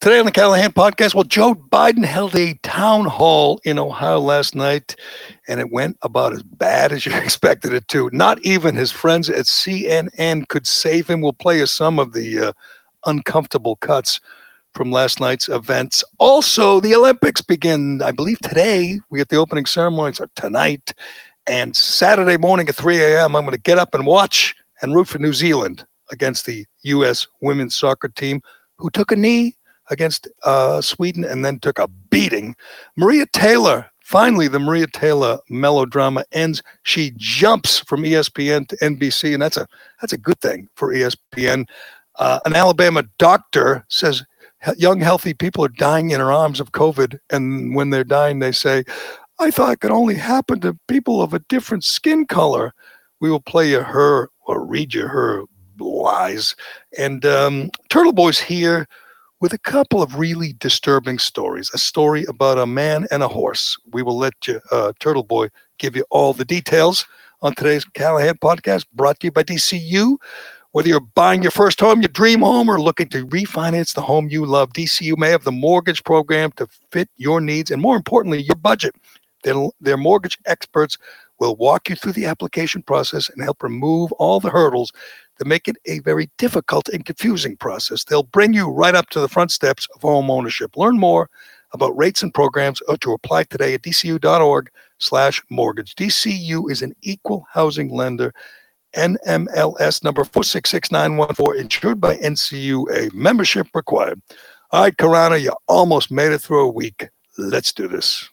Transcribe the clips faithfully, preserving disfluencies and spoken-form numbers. Today on the Callahan Podcast, well, Joe Biden held a town hall in Ohio last night, and it went about as bad as you expected it to. Not even his friends at C N N could save him. We'll play you some of the uh, uncomfortable cuts from last night's events. Also, the Olympics begin, I believe, today. We get the opening ceremonies tonight, and Saturday morning at three a.m., I'm going to get up and watch and root for New Zealand against the U S women's soccer team, who took a knee against uh, Sweden and then took a beating. Maria Taylor, finally the Maria Taylor melodrama ends. She jumps from E S P N to N B C, and that's a that's a good thing for E S P N. Uh, an Alabama doctor says young, healthy people are dying in her arms of COVID, and when they're dying, they say, I thought it could only happen to people of a different skin color. We will play you her, or read you her lies. And um, Turtleboy's here with a couple of really disturbing stories. A story about a man and a horse. We will let you, uh, Turtleboy give you all the details on today's Callahan Podcast, brought to you by D C U. Whether you're buying your first home, your dream home, or looking to refinance the home you love, D C U may have the mortgage program to fit your needs and, more importantly, your budget. Their, their mortgage experts will walk you through the application process and help remove all the hurdles that make it a very difficult and confusing process. They'll bring you right up to the front steps of home ownership. Learn more about rates and programs or to apply today at dcu.org slash mortgage. D C U is an equal housing lender. N M L S number four six six nine one four, insured by N C U A. Membership required. All right, Karana, you almost made it through a week. Let's do this.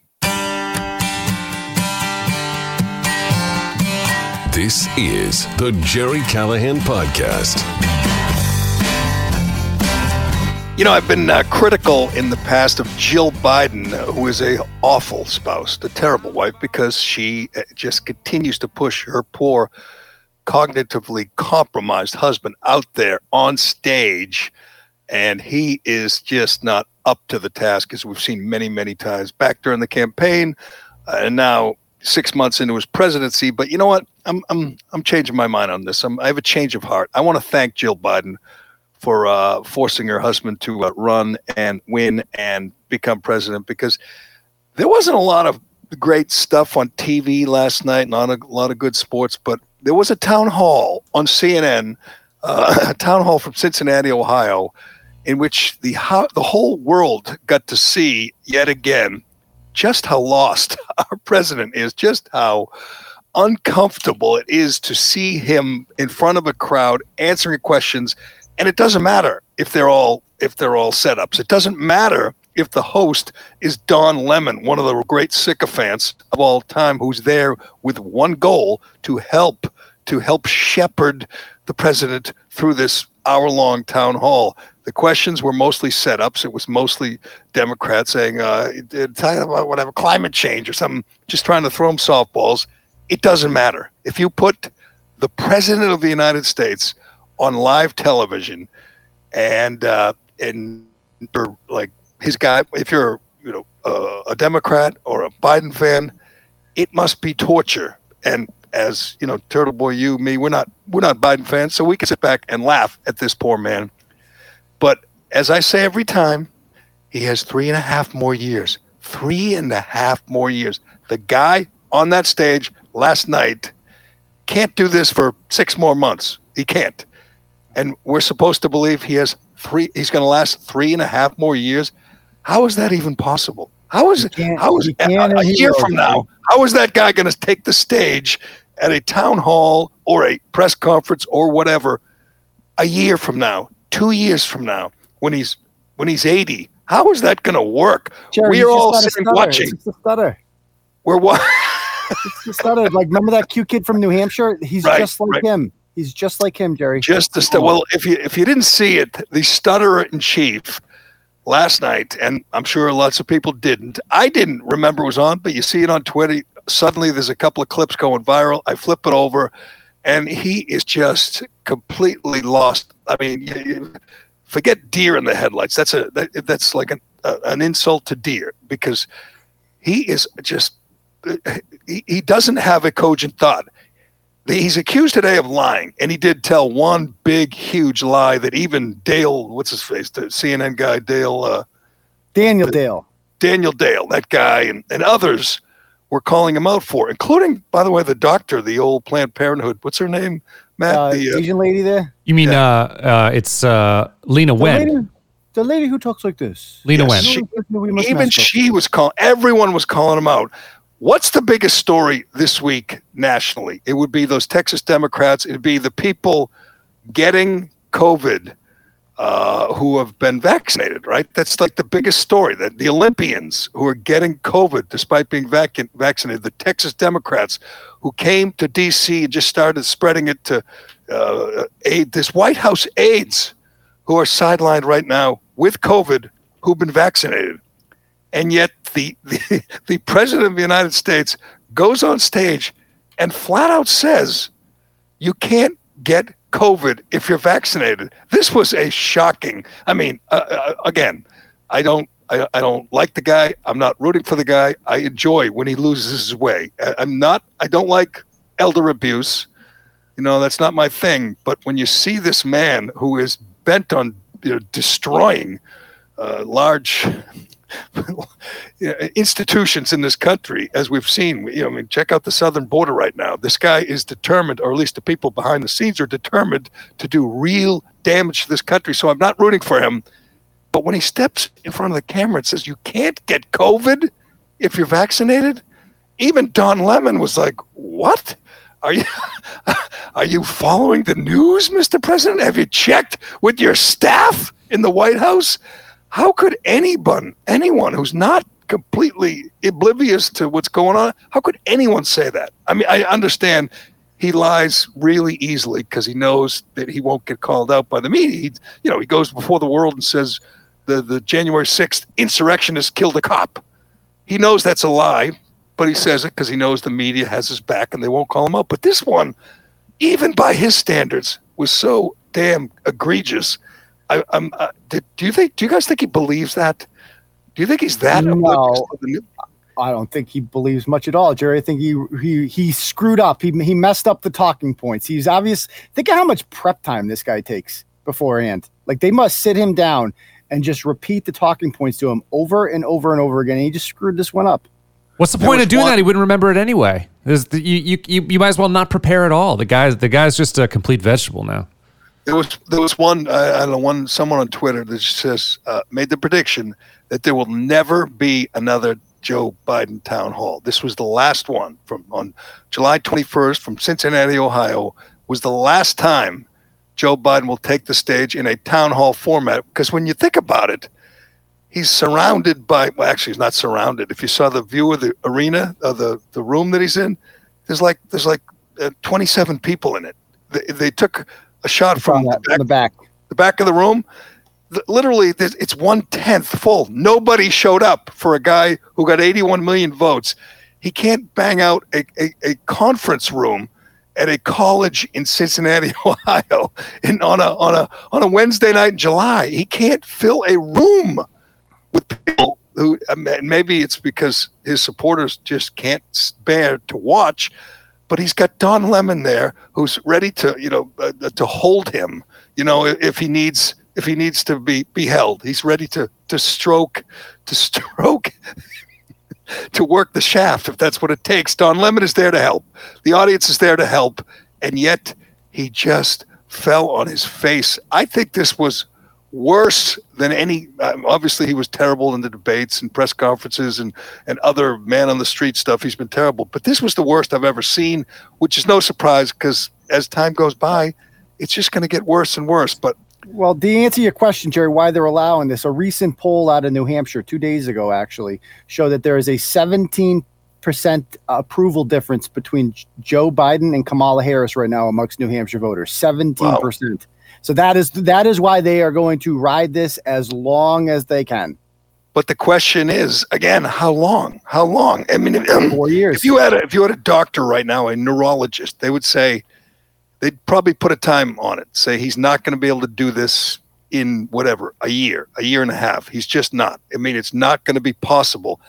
This is the Jerry Callahan Podcast. You know, I've been uh, critical in the past of Jill Biden, uh, who is a awful spouse, a terrible wife, because she just continues to push her poor, cognitively compromised husband out there on stage, and he is just not up to the task, as we've seen many, many times back during the campaign, uh, and now six months into his presidency. But you know what? I'm I'm I'm changing my mind on this. I'm, I have a change of heart. I want to thank Jill Biden for uh, forcing her husband to uh, run and win and become president, because there wasn't a lot of great stuff on T V last night, not a lot of good sports, but there was a town hall on C N N, uh, a town hall from Cincinnati, Ohio, in which the ho- the whole world got to see yet again just how lost our president is, just how uncomfortable it is to see him in front of a crowd answering questions. And it doesn't matter if they're all if they're all setups. It doesn't matter if the host is Don Lemon, one of the great sycophants of all time, who's there with one goal, to help to help shepherd the president through this hour-long town hall. The questions were mostly setups. It was mostly Democrats saying, uh, talking about whatever, climate change or something, just trying to throw them softballs. It doesn't matter. If you put the president of the United States on live television and, uh, and or like his guy, if you're you know uh, a Democrat or a Biden fan, it must be torture. And as you know, Turtleboy, you, me, we're not we're not Biden fans, so we can sit back and laugh at this poor man. But as I say every time, he has three and a half more years. Three and a half more years. The guy on that stage last night can't do this for six more months. He can't. And we're supposed to believe he has three. He's going to last three and a half more years. How is that even possible? How is it? How is a, a year from now? How is that guy going to take the stage at a town hall or a press conference or whatever a year from now, two years from now, when he's when he's eighty? How is that going to work? Jerry, we're all sitting watching. It's just a stutter. We're what? It's just stutter. Like, remember that cute kid from New Hampshire? He's right, just like right. him. He's just like him, Jerry. Just the stu- well, if you if you didn't see it, the stutterer in chief last night, and I'm sure lots of people didn't. I didn't remember it was on, but you see it on Twitter. Suddenly, there's a couple of clips going viral. I flip it over, and he is just completely lost. I mean, you, you forget deer in the headlights. That's a that, that's like an a, an insult to deer, because he is just he, he doesn't have a cogent thought. He's accused today of lying, and he did tell one big, huge lie that even Dale, what's his face, the C N N guy, Dale. Uh, Daniel the, Dale. Daniel Dale, that guy, and, and others were calling him out for, including, by the way, the doctor, the old Planned Parenthood. What's her name, Matt? Uh, the uh, Asian lady there? You mean yeah. uh, uh, it's uh, Lena Wen. Lady, the lady who talks like this. Lena yes, Wen. She, even she was calling, everyone was calling him out. What's the biggest story this week nationally? It would be those Texas Democrats. It would be the people getting COVID uh, who have been vaccinated, right? That's like the biggest story, that the Olympians who are getting COVID despite being vac- vaccinated, the Texas Democrats who came to D C and just started spreading it to uh, aid this White House aides who are sidelined right now with COVID who've been vaccinated. And yet the, the the president of the United States goes on stage and flat out says, you can't get COVID if you're vaccinated. This was a shocking. I mean, uh, uh, again, I don't I, I don't like the guy. I'm not rooting for the guy. I enjoy when he loses his way. I, I'm not. I don't like elder abuse. You know, that's not my thing. But when you see this man who is bent on you know, destroying uh, large institutions in this country, as we've seen, you know, I mean, check out the southern border right now. This guy is determined, or at least the people behind the scenes are determined, to do real damage to this country. So I'm not rooting for him. But when he steps in front of the camera and says, you can't get COVID if you're vaccinated, even Don Lemon was like, what? Are you, are you following the news, Mister President? Have you checked with your staff in the White House? How could anyone, anyone who's not completely oblivious to what's going on, how could anyone say that? I mean, I understand he lies really easily because he knows that he won't get called out by the media. He, you know, he goes before the world and says the, the January sixth insurrectionists killed a cop. He knows that's a lie, but he says it because he knows the media has his back and they won't call him out. But this one, even by his standards, was so damn egregious. I, I'm, uh, do, do you think? Do you guys think he believes that? Do you think he's that? No, I don't think he believes much at all, Jerry. I think he he he screwed up. He he messed up the talking points. He's obvious. Think of how much prep time this guy takes beforehand. Like, they must sit him down and just repeat the talking points to him over and over and over again. And he just screwed this one up. What's the point of doing that? He wouldn't remember it anyway. There's the, you, you, you might as well not prepare at all. The guy's, the guy's just a complete vegetable now. There was there was one uh, I don't know one someone on Twitter that just says uh, made the prediction that there will never be another Joe Biden town hall. This was the last one from on July twenty-first from Cincinnati, Ohio. Was the last time Joe Biden will take the stage in a town hall format, because when you think about it, he's surrounded by, well, actually he's not surrounded. If you saw the view of the arena of the the room that he's in, there's like there's like uh, twenty-seven people in it. They, they took a shot from the back, the back, the back of the room. The, literally, it's one tenth full. Nobody showed up for a guy who got eighty-one million votes. He can't bang out a, a, a conference room at a college in Cincinnati, Ohio, in on a on a on a Wednesday night in July. He can't fill a room with people who. Maybe it's because his supporters just can't bear to watch. But he's got Don Lemon there, who's ready to, you know, uh, to hold him. You know, if he needs, if he needs to be, be held, he's ready to to stroke, to stroke, to work the shaft if that's what it takes. Don Lemon is there to help. The audience is there to help, and yet he just fell on his face. I think this was worse than any. Um, obviously, he was terrible in the debates and press conferences and, and other man on the street stuff. He's been terrible, but this was the worst I've ever seen, which is no surprise because as time goes by, it's just going to get worse and worse. But well, to answer your question, Jerry, why they're allowing this, a recent poll out of New Hampshire two days ago actually showed that there is a seventeen percent approval difference between Joe Biden and Kamala Harris right now amongst New Hampshire voters. seventeen percent. Wow. So that is that is why they are going to ride this as long as they can. But the question is, again, how long? How long? I mean, if, four years. If you had a, if you had a doctor right now, a neurologist, they would say they'd probably put a time on it. Say he's not going to be able to do this in whatever a year, a year and a half. He's just not. I mean, it's not going to be possible.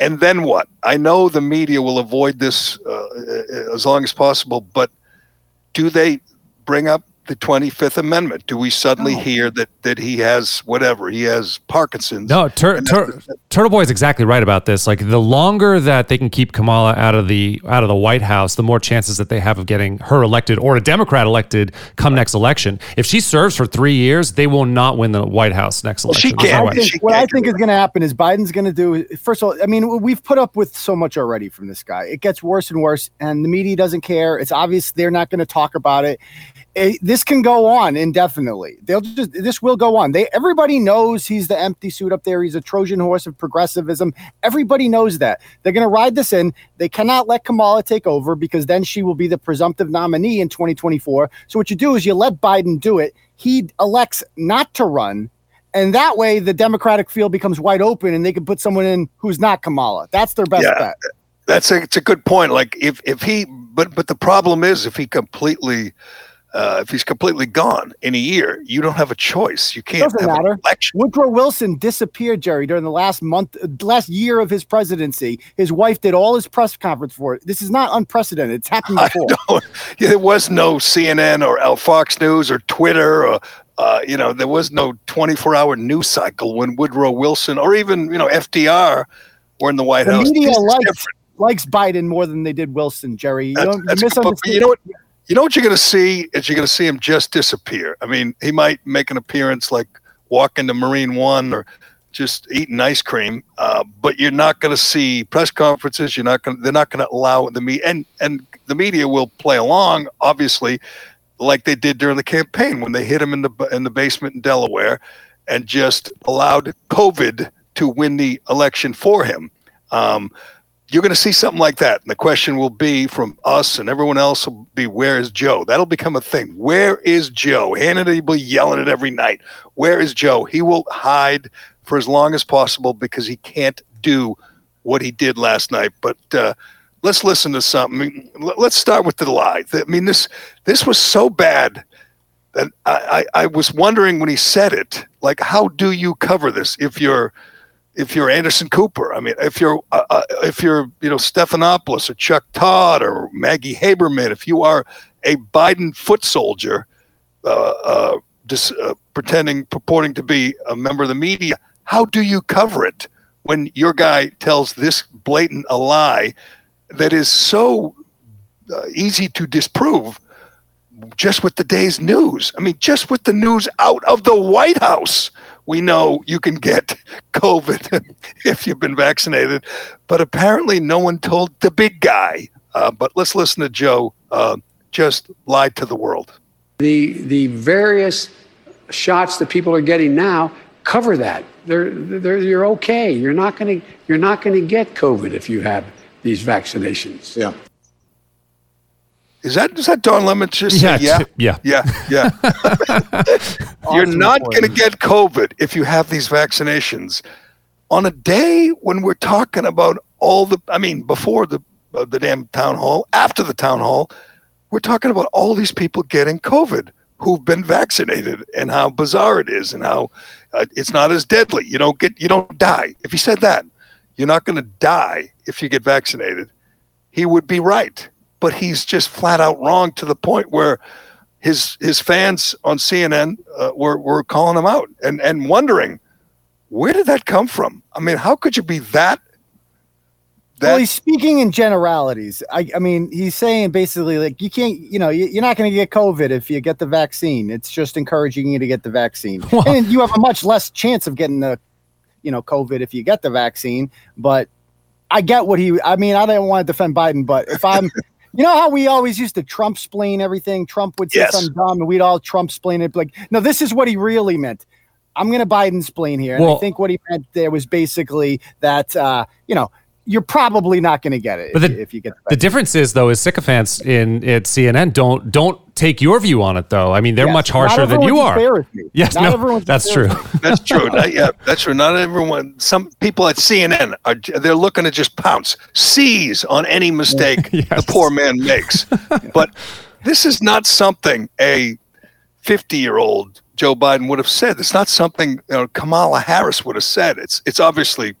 And then what? I know the media will avoid this uh, as long as possible, but do they bring up the twenty-fifth Amendment? Do we suddenly no. hear that that he has whatever? He has Parkinson's. No, Tur- Tur- Turtleboy is exactly right about this. Like, the longer that they can keep Kamala out of the out of the White House, the more chances that they have of getting her elected or a Democrat elected come right. next election. If she serves for three years, they will not win the White House next election. Well, she can't. I think, she what can't I think is going to happen is Biden's going to do. First of all, I mean, we've put up with so much already from this guy. It gets worse and worse, and the media doesn't care. It's obvious they're not going to talk about it. It, this can go on indefinitely. They'll just this will go on. They everybody knows he's the empty suit up there. He's a Trojan horse of progressivism. Everybody knows that. They're going to ride this in. They cannot let Kamala take over because then she will be the presumptive nominee in twenty twenty-four. So what you do is you let Biden do it. He elects not to run. And that way the Democratic field becomes wide open and they can put someone in who's not Kamala. That's their best yeah, bet. That's a, it's a good point. Like if, if he, but, but the problem is if he completely Uh, if he's completely gone in a year, you don't have a choice. You can't Doesn't have matter. An election. Woodrow Wilson disappeared, Jerry, during the last month, last year of his presidency. His wife did all his press conference for it. This is not unprecedented. It's happened before. Yeah, there was no C N N or Fox News or Twitter or, uh, you know, there was no twenty-four hour news cycle when Woodrow Wilson or even, you know, F D R were in the White the House. The media likes, likes Biden more than they did Wilson, Jerry. You, that's, don't, that's you misunderstand. You know what? You know what you're going to see is you're going to see him just disappear. I mean, he might make an appearance like walk into Marine One or just eating ice cream, uh, but you're not going to see press conferences. You're not going. To, they're not going to allow the media, and and the media will play along, obviously, like they did during the campaign when they hit him in the in the basement in Delaware, and just allowed COVID to win the election for him. Um, You're going to see something like that. And the question will be from us and everyone else will be, where is Joe? That'll become a thing. Where is Joe? Hannity will be yelling it every night. Where is Joe? He will hide for as long as possible because he can't do what he did last night. But uh, let's listen to something. Let's start with the lie. I mean, this this was so bad that I, I, I was wondering when he said it, like, how do you cover this if you're If you're Anderson Cooper, I mean, if you're uh, uh, if you're you know Stephanopoulos or Chuck Todd or Maggie Haberman, if you are a Biden foot soldier, uh, uh, dis, uh, pretending, purporting to be a member of the media. How do you cover it when your guy tells this blatant a lie that is so uh, easy to disprove just with the day's news? I mean, just with the news out of the White House, we know you can get COVID if you've been vaccinated. But apparently no one told the big guy. Uh, but let's listen to Joe uh, just lied to the world. The the various shots that people are getting now cover that. They're, they're, you're okay. You're not going to you're not going to get COVID if you have these vaccinations. Yeah. Is that is that Don Lemon just yeah, yeah, yeah, yeah, yeah. You're awesome not going to get COVID if you have these vaccinations. On a day when we're talking about all the, I mean, before the uh, the damn town hall, after the town hall, we're talking about all these people getting COVID who've been vaccinated, and how bizarre it is, and how uh, it's not as deadly. You don't get, you don't die. If he said that, you're not going to die if you get vaccinated, he would be right. But he's just flat out wrong to the point where his his fans on C N N uh, were were calling him out and, and wondering, where did that come from? I mean, how could you be that? that- well, he's speaking in generalities. I, I mean, he's saying basically like you can't, you know, you're not going to get COVID if you get the vaccine. It's just encouraging you to get the vaccine, well, and you have a much less chance of getting the, you know, COVID if you get the vaccine. But I get what he. I mean, I don't want to defend Biden, but if I'm. You know how we always used to Trump-splain everything? Trump would say yes. something dumb, and we'd all Trump-splain it. Like, no, this is what he really meant. I'm going to Biden-splain here. Well, and I think what he meant there was basically that, uh, you know, you're probably not going to get it but if, the, if you get the, the difference is, though, is sycophants in at C N N don't don't take your view on it, though. I mean, they're yes, much harsher than you are. Yes, not no, everyone's that's true. That's true. Not, yeah, that's true. Not everyone. Some people at C N N are they're looking to just pounce, seize on any mistake yes. the poor man makes. But this is not something a fifty-year-old Joe Biden would have said. It's not something you know, Kamala Harris would have said. It's it's obviously.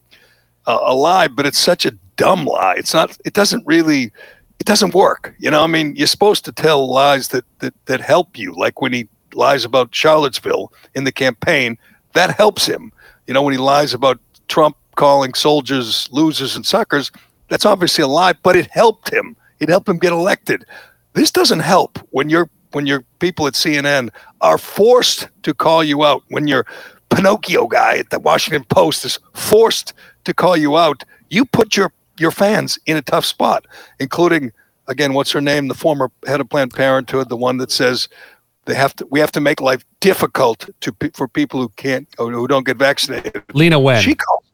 A lie, but it's such a dumb lie. It's not. It doesn't really. It doesn't work. You know. I mean, you're supposed to tell lies that that that help you. Like when he lies about Charlottesville in the campaign, that helps him. You know, when he lies about Trump calling soldiers losers and suckers, that's obviously a lie. But it helped him. It helped him get elected. This doesn't help when you're when your people at C N N are forced to call you out. When your Pinocchio guy at the Washington Post is forced to call you out, you put your your fans in a tough spot, including again what's her name, the former head of Planned Parenthood, the one that says they have to we have to make life difficult to for people who can't or who don't get vaccinated. Lena Wen. She called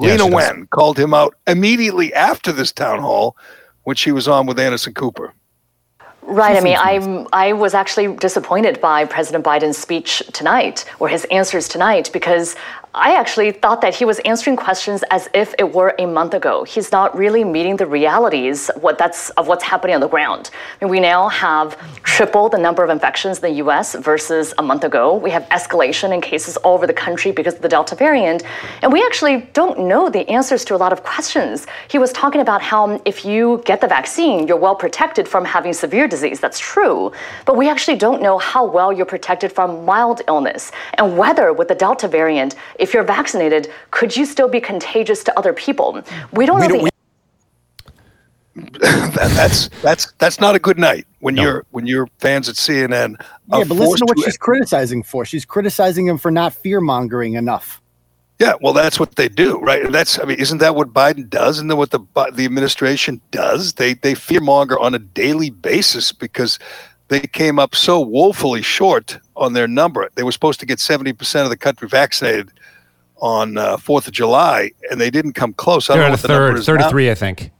yeah, Lena she Wen called him out immediately after this town hall when she was on with Anderson Cooper. Right. I mean, I'm, I was actually disappointed by President Biden's speech tonight or his answers tonight, because I actually thought that he was answering questions as if it were a month ago. He's not really meeting the realities what that's, of what's happening on the ground. I mean, we now have triple the number of infections in the U S versus a month ago. We have escalation in cases all over the country because of the Delta variant. And we actually don't know the answers to a lot of questions. He was talking about how if you get the vaccine, you're well protected from having severe disease. That's true. But we actually don't know how well you're protected from mild illness and whether with the Delta variant, if you're vaccinated, could you still be contagious to other people? We don't we know. Don't, the- that, that's that's that's not a good night when no. you're when your fans at C N N. Are yeah, but listen to what to she's end. criticizing for. She's criticizing him for not fear-mongering enough. Yeah, well, that's what they do, right? That's I mean, isn't that what Biden does? Isn't that what the the administration does? They they fearmonger on a daily basis because they came up so woefully short on their number. They were supposed to get seventy percent of the country vaccinated on uh, fourth of July, and they didn't come close. I They're don't know what third, the thirty-three, now. I think.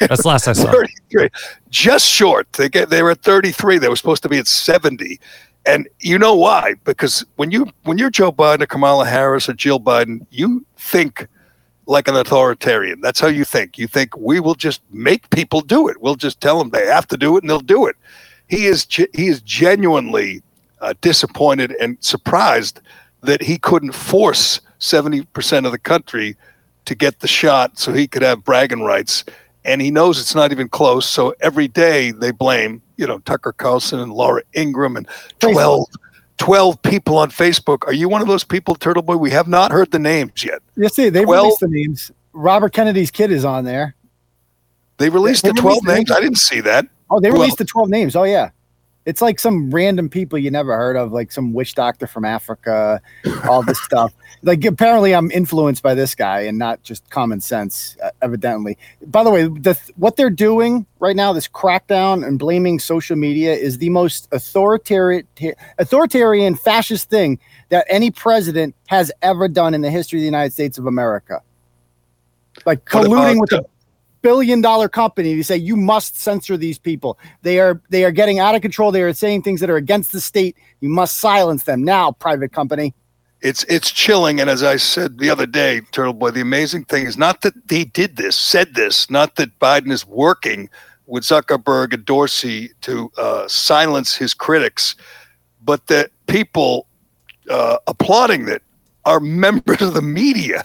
That's the last I saw. thirty-three, just short. They get they were at thirty-three. They were supposed to be at seventy. And you know why? Because when you when you're Joe Biden or Kamala Harris or Jill Biden, you think like an authoritarian. That's how you think. You think we will just make people do it. We'll just tell them they have to do it, and they'll do it. He is he is genuinely uh, disappointed and surprised that he couldn't force seventy percent of the country to get the shot so he could have bragging rights. And he knows it's not even close. So every day they blame, you know, Tucker Carlson and Laura Ingraham and twelve twelve people on Facebook. Are you one of those people, Turtleboy? We have not heard the names yet. Yes, they they twelve released the names. Robert Kennedy's kid is on there. They released they, the they twelve released names? The names? I didn't see that. Oh, they released well, the twelve names. Oh, yeah. It's like some random people you never heard of, like some witch doctor from Africa, all this stuff. Like, apparently I'm influenced by this guy and not just common sense, uh, evidently. By the way, the, what they're doing right now, this crackdown and blaming social media is the most authoritarian, authoritarian fascist thing that any president has ever done in the history of the United States of America. Like colluding with the... the- billion dollar company to say you must censor these people. They are they are getting out of control. They are saying things that are against the state. You must silence them now, private company. It's it's chilling. And as I said the other day, Turtleboy, the amazing thing is not that they did this, said this, not that Biden is working with Zuckerberg and Dorsey to uh, silence his critics, but that people uh, applauding it are members of the media.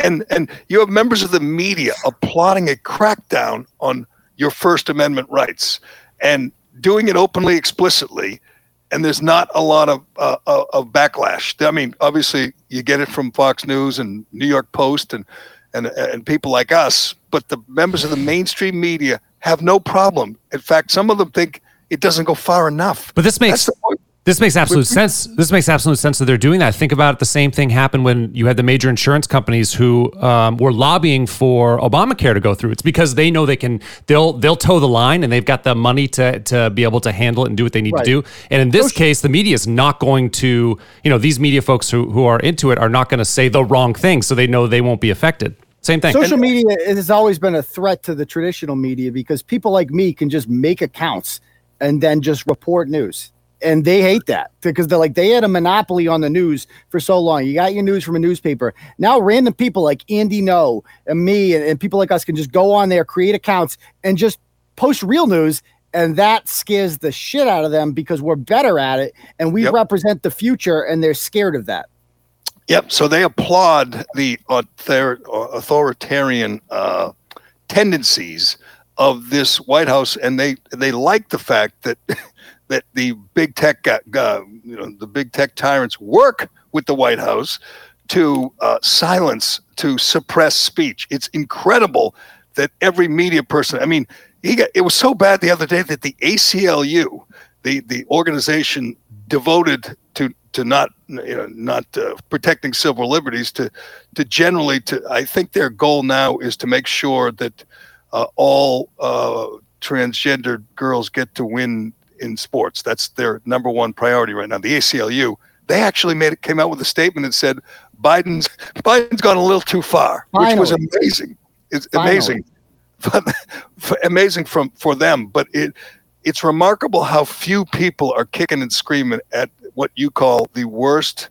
And and you have members of the media applauding a crackdown on your First Amendment rights and doing it openly, explicitly, and there's not a lot of uh, of backlash. I mean, obviously, you get it from Fox News and New York Post and, and, and people like us, but the members of the mainstream media have no problem. In fact, some of them think it doesn't go far enough. But this makes... This makes absolute sense. This makes absolute sense that they're doing that. Think about it. The same thing happened when you had the major insurance companies who um, were lobbying for Obamacare to go through. It's because they know they can. They'll they'll toe the line, and they've got the money to to be able to handle it and do what they need right. to do. And in this case, the media is not going to. You know, these media folks who who are into it are not going to say the wrong thing, so they know they won't be affected. Same thing. Social and, media has always been a threat to the traditional media because people like me can just make accounts and then just report news. And they hate that because they're like, they had a monopoly on the news for so long. You got your news from a newspaper. Now random people like Andy No and me and, and people like us can just go on there, create accounts, and just post real news. And that scares the shit out of them because we're better at it. And we yep. represent the future, and they're scared of that. Yep. So they applaud the author- authoritarian uh, tendencies of this White House. And they, they like the fact that... that the big tech, uh, you know, the big tech tyrants work with the White House to uh, silence, to suppress speech. It's incredible that every media person. I mean, he got, it was so bad the other day that the A C L U, the the organization devoted to to not you know not uh, protecting civil liberties, to to generally to. I think their goal now is to make sure that uh, all uh, transgendered girls get to win in sports. That's their number one priority right now. The A C L U, they actually made it, came out with a statement and said Biden's Biden's gone a little too far, Finally. which was amazing. It's Finally. amazing, but, amazing from for them. But it it's remarkable how few people are kicking and screaming at what you call the worst,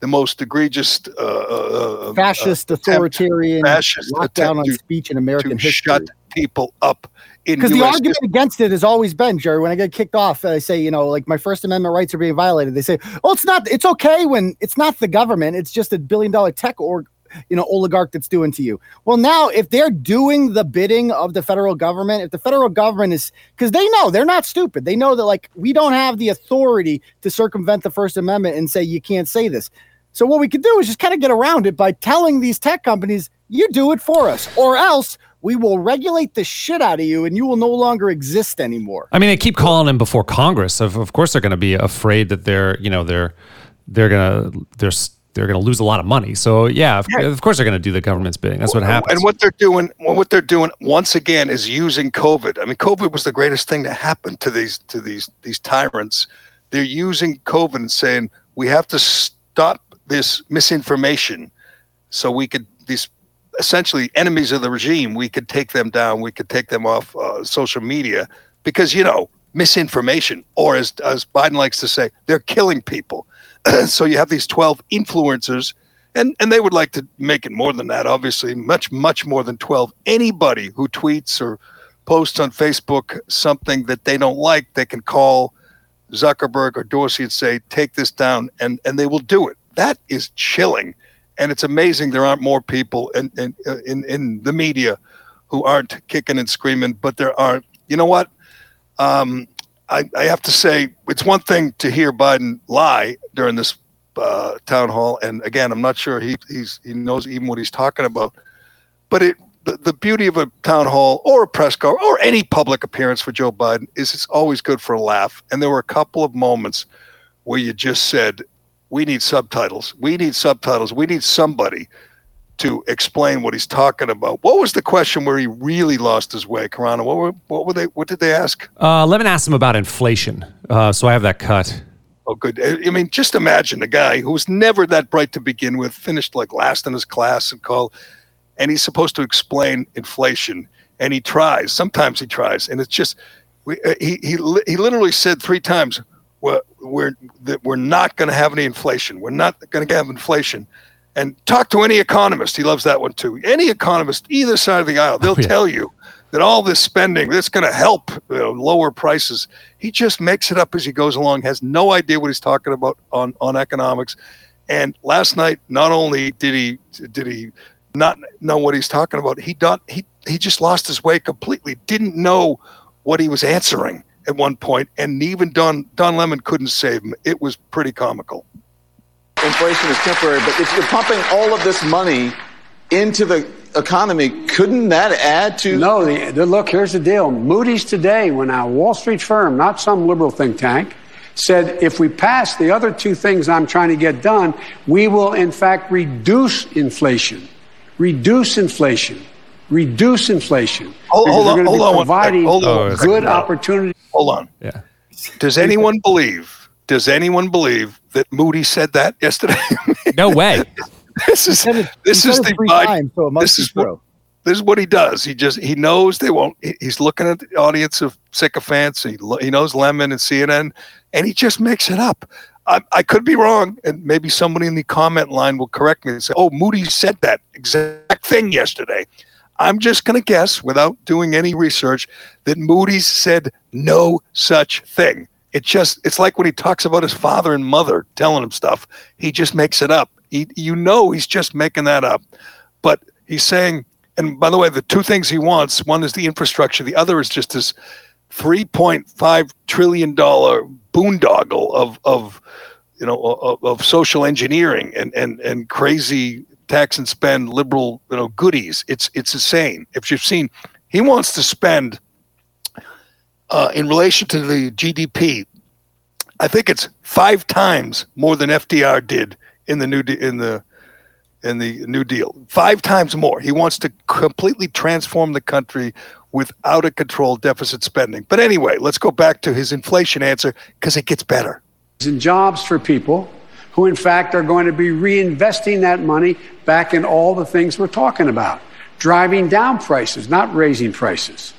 the most egregious, uh, fascist, uh, authoritarian, fascist lockdown on to, speech in American history. Shut people up. Because the argument history. against it has always been, Jerry, when I get kicked off, I say, you know, like my First Amendment rights are being violated. They say, oh, it's not, it's okay when it's not the government. It's just a billion dollar tech org, you know, oligarch that's doing to you. Well, now if they're doing the bidding of the federal government, if the federal government is, because they know they're not stupid. They know that like we don't have the authority to circumvent the First Amendment and say, you can't say this. So what we could do is just kind of get around it by telling these tech companies, you do it for us or else we will regulate the shit out of you and you will no longer exist anymore. I mean, they keep calling him before Congress. Of, of course, they're going to be afraid that they're, you know, they're, they're going to, they're, they're going to lose a lot of money. So yeah, of, yeah. of course they're going to do the government's bidding. That's what happens. And what they're doing, what they're doing once again is using COVID. I mean, COVID was the greatest thing that happened to these, to these, these tyrants. They're using COVID and saying, we have to stop this misinformation so we could, these, essentially enemies of the regime, we could take them down, we could take them off uh, social media because, you know, misinformation, or as, as Biden likes to say, they're killing people. So you have these twelve influencers, and, and they would like to make it more than that, obviously, much, much more than twelve. Anybody who tweets or posts on Facebook something that they don't like, they can call Zuckerberg or Dorsey and say, take this down, and, and they will do it. That is chilling. And it's amazing there aren't more people in, in in in the media who aren't kicking and screaming, but there are. You know what? Um, I, I have to say, it's one thing to hear Biden lie during this uh, town hall. And again, I'm not sure he he's, he knows even what he's talking about. But it the, the beauty of a town hall or a press car or any public appearance for Joe Biden is it's always good for a laugh. And there were a couple of moments where you just said, we need subtitles. We need subtitles. We need somebody to explain what he's talking about. What was the question where he really lost his way, Karana? What were what were they? What did they ask? Uh, Levin asked him about inflation, uh, so I have that cut. Oh, good. I mean, just imagine a guy who was never that bright to begin with, finished like last in his class and call, and he's supposed to explain inflation, and he tries. Sometimes he tries, and it's just we, uh, he he he literally said three times, "We're we're that we're not going to have any inflation. We're not going to have inflation." And talk to any economist. He loves that one, too. Any economist, either side of the aisle, they'll oh, yeah. tell you that all this spending, that's going to help you know, lower prices. He just makes it up as he goes along, has no idea what he's talking about on, on economics. And last night, not only did he did he not know what he's talking about, he, not, he, he just lost his way completely, didn't know what he was answering at one point, and even Don, Don Lemon couldn't save him. It was pretty comical. Inflation is temporary, but if you're pumping all of this money into the economy, couldn't that add to... No, the, the, look, here's the deal. Moody's today, when our Wall Street firm, not some liberal think tank, said if we pass the other two things I'm trying to get done, we will, in fact, reduce inflation. Reduce inflation. Reduce inflation. Hold, hold on, hold on. Providing hold on. Good opportunity. Hold on. Yeah. Does anyone believe... Does anyone believe that Moody said that yesterday? No way. This is this is the Biden. So this is what, this is what he does. He just he knows they won't. He's looking at the audience of sycophants. He he knows Lemon and C N N, and he just makes it up. I, I could be wrong, and maybe somebody in the comment line will correct me and say, "Oh, Moody said that exact thing yesterday." I'm just going to guess, without doing any research, that Moody said no such thing. It just, it's like when he talks about his father and mother telling him stuff, he just makes it up. He, you know, he's just making that up, but he's saying, and by the way, the two things he wants, one is the infrastructure. The other is just this three point five trillion dollars boondoggle of, of, you know, of, of social engineering and, and, and crazy tax and spend liberal, you know, goodies. It's, it's insane. If you've seen, he wants to spend Uh, in relation to the G D P, I think it's five times more than F D R did in the new de- in the in the New Deal. Five times more. He wants to completely transform the country without a controlled deficit spending. But anyway, let's go back to his inflation answer because it gets better. And jobs for people who, in fact, are going to be reinvesting that money back in all the things we're talking about, driving down prices, not raising prices.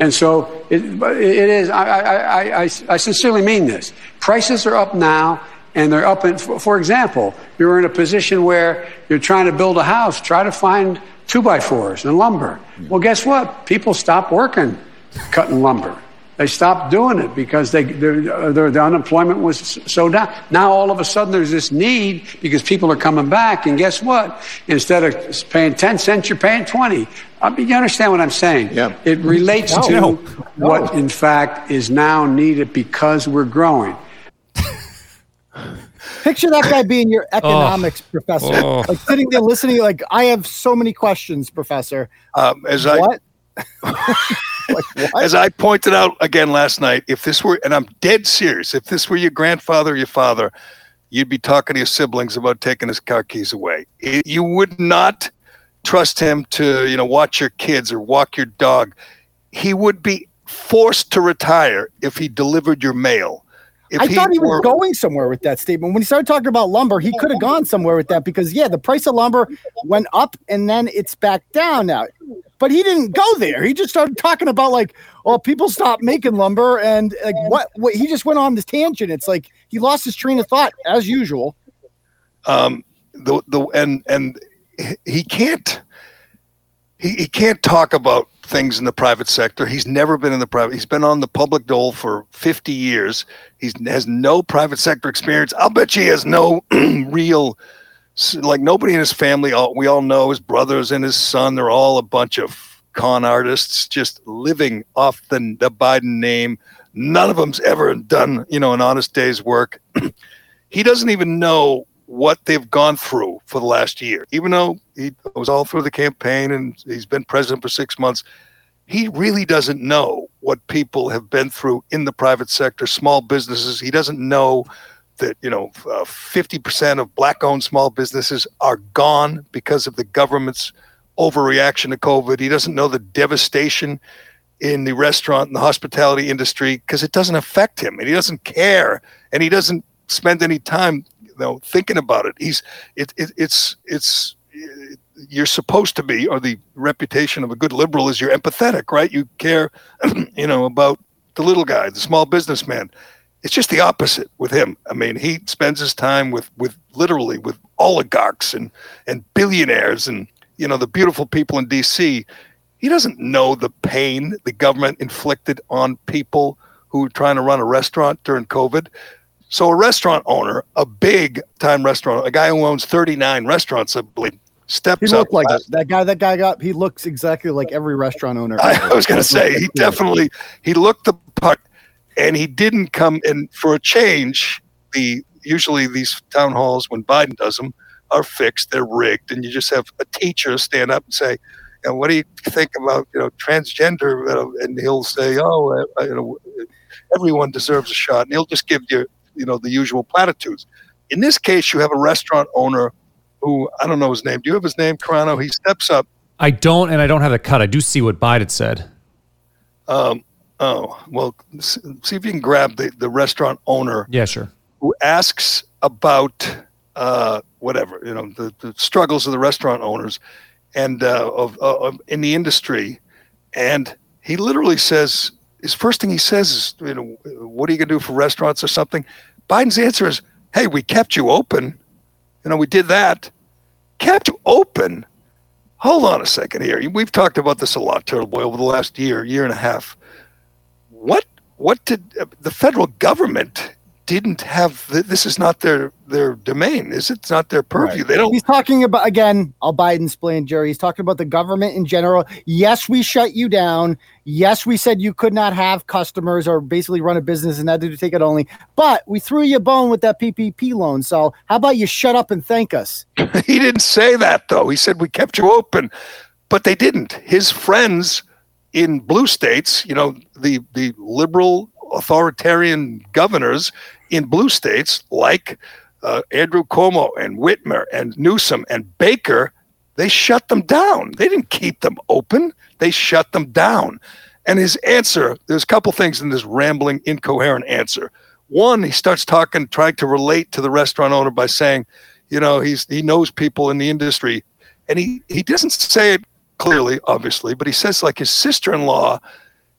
And so it, it is, I, I, I, I sincerely mean this. Prices are up now, and they're up, in, for example, you're in a position where you're trying to build a house, try to find two-by-fours and lumber. Well, guess what? People stop working cutting lumber. They stopped doing it because they their unemployment was so down. Now, all of a sudden, there's this need because people are coming back, and guess what? Instead of paying ten cents, you're paying twenty. I mean, you understand what I'm saying? Yeah. It relates no, to no. what, in fact, is now needed because we're growing. Picture that guy being your economics oh. professor, oh. like sitting there listening, like, I have so many questions, Professor. Um, as what? I... Like, as I pointed out again last night, if this were, and I'm dead serious, if this were your grandfather or your father, you'd be talking to your siblings about taking his car keys away. It, you would not trust him to, you know, watch your kids or walk your dog. He would be forced to retire if he delivered your mail. If I he thought he were, was going somewhere with that statement. When he started talking about lumber, he could have gone somewhere with that because, yeah, the price of lumber went up and then it's back down now. But he didn't go there. He just started talking about, like, oh, people stopped making lumber and, like, what, what? He just went on this tangent. It's like he lost his train of thought, as usual. Um, the the and and he can't he, he can't talk about things in the private sector. He's never been in the private. He's been on the public dole for fifty years. He has no private sector experience. I'll bet you he has no real. Like nobody in his family, all, we all know his brothers and his son, they're all a bunch of con artists just living off the, the Biden name, None of them's ever done, you know, an honest day's work. He doesn't even know what they've gone through for the last year. Even though he was all through the campaign and he's been president for six months, he really doesn't know what people have been through in the private sector, small businesses. He doesn't know that, you know, uh, fifty percent of black-owned small businesses are gone because of the government's overreaction to COVID. He doesn't know the devastation in the restaurant and the hospitality industry because it doesn't affect him, and he doesn't care, and he doesn't spend any time, you know, thinking about it. He's it, it it's it's it, you're supposed to be, or the reputation of a good liberal is you're empathetic, right? You care, you know, about the little guy, the small businessman. It's just the opposite with him. I mean, he spends his time with, with literally with oligarchs and, and billionaires and, you know, the beautiful people in D C. He doesn't know the pain the government inflicted on people who were trying to run a restaurant during COVID. So a restaurant owner, a big time restaurant, a guy who owns thirty-nine restaurants, I believe, steps up. He looked like that. that guy. That guy got. He looks exactly like every restaurant owner. I, I was going to say he definitely he looked the part. And he didn't come in for a change. The usually these town halls, when Biden does them, are fixed. They're rigged, and you just have a teacher stand up and say, "And what do you think about, you know, transgender?" And he'll say, "Oh, I, you know, everyone deserves a shot." And he'll just give you, you know, the usual platitudes. In this case, you have a restaurant owner who I don't know his name. Do you have his name, Carano? He steps up. I don't, and I don't have the cut. I do see what Biden said. Um. Oh, well, see if you can grab the, the restaurant owner. Yeah, sure. Who asks about uh, whatever, you know, the, the struggles of the restaurant owners and uh, of, of in the industry. And he literally says, his first thing he says is, you know, what are you going to do for restaurants or something? Biden's answer is, hey, we kept you open. You know, we did that. Kept you open? Hold on a second here. We've talked about this a lot, Turtleboy, over the last year, year and a half. What what did uh, the federal government didn't have? The, this is not their their domain. Is it? It's not their purview. Right. They don't. He's talking about, again, I'll Biden's plan, Jerry. He's talking about the government in general. Yes, we shut you down. Yes, we said you could not have customers or basically run a business and had to take it only. But we threw you a bone with that P P P loan. So how about you shut up and thank us? He didn't say that though. He said we kept you open, but they didn't. His friends in blue states, you know, the, the liberal authoritarian governors in blue states like uh, Andrew Cuomo and Whitmer and Newsom and Baker, they shut them down. They didn't keep them open. They shut them down. And his answer, there's a couple things in this rambling, incoherent answer. One, he starts talking, trying to relate to the restaurant owner by saying, you know, he's he knows people in the industry. And he, he doesn't say it clearly, obviously, but he says like his sister-in-law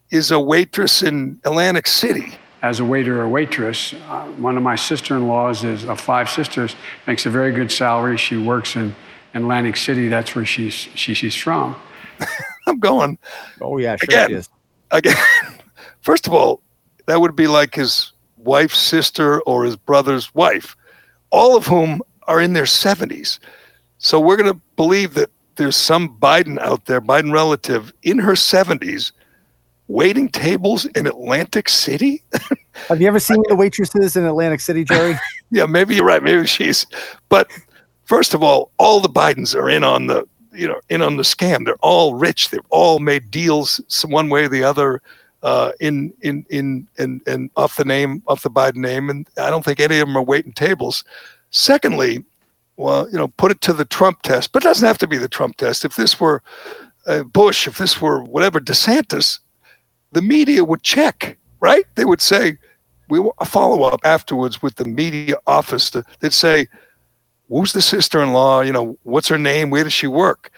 is a waitress in Atlantic City. As a waiter or waitress, uh, one of my sister-in-laws is of five sisters, makes a very good salary. She works in Atlantic City. That's where she's she, she's from. I'm going. Oh yeah, sure again, it is. Again, first of all, that would be like his wife's sister or his brother's wife, all of whom are in their seventies. So we're going to believe that there's some Biden out there, Biden relative, in her seventies, waiting tables in Atlantic City? Have you ever seen the waitresses in Atlantic City, Jerry? Yeah, maybe you're right. Maybe she's. But first of all, all the Bidens are in on the, you know, in on the scam. They're all rich. They've all made deals one way or the other, uh, in in in and and off the name, off the Biden name. And I don't think any of them are waiting tables. Secondly, well, you know, put it to the Trump test, but it doesn't have to be the Trump test. If this were uh, Bush, if this were whatever, DeSantis, the media would check, right? They would say, we will follow up afterwards with the media office. To, they'd say, who's the sister-in-law? You know, what's her name? Where does she work?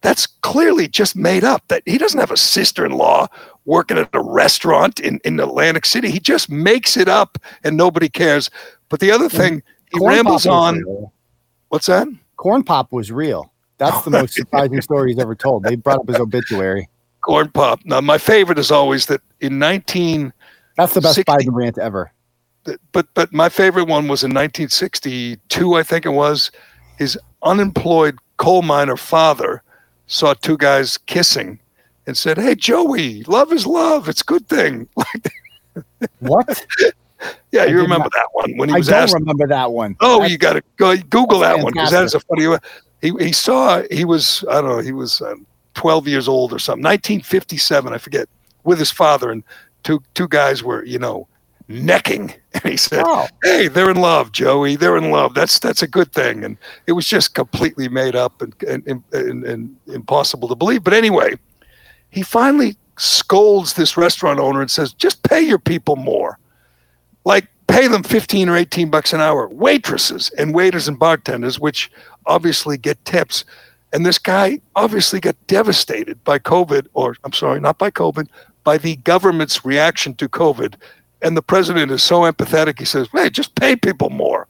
That's clearly just made up. That he doesn't have a sister-in-law working at a restaurant in, in Atlantic City. He just makes it up and nobody cares. But the other thing, he rambles on. What's that? Corn Pop was real. That's the most surprising story he's ever told. They brought up his obituary. Corn Pop. Now, my favorite is always that in nineteen. That's the best Biden rant ever. But but my favorite one was in nineteen sixty-two, I think it was. His unemployed coal miner father saw two guys kissing and said, "Hey, Joey, love is love. It's a good thing." Like What? Yeah, you I remember that one when he I was asked. I don't remember that one. Oh, that's, you got to go Google that fantastic. one because that is a funny one. He he saw he was I don't know he was um, twelve years old or something, nineteen fifty-seven I forget, with his father, and two two guys were you know necking, and he said, oh. "Hey, they're in love, Joey. They're in love. That's that's a good thing." And it was just completely made up and and and, and, and impossible to believe. But anyway, he finally scolds this restaurant owner and says, "Just pay your people more." Like, pay them fifteen or eighteen bucks an hour. Waitresses and waiters and bartenders, which obviously get tips. And this guy obviously got devastated by COVID, or I'm sorry, not by COVID, by the government's reaction to COVID. And the president is so empathetic. He says, hey, just pay people more.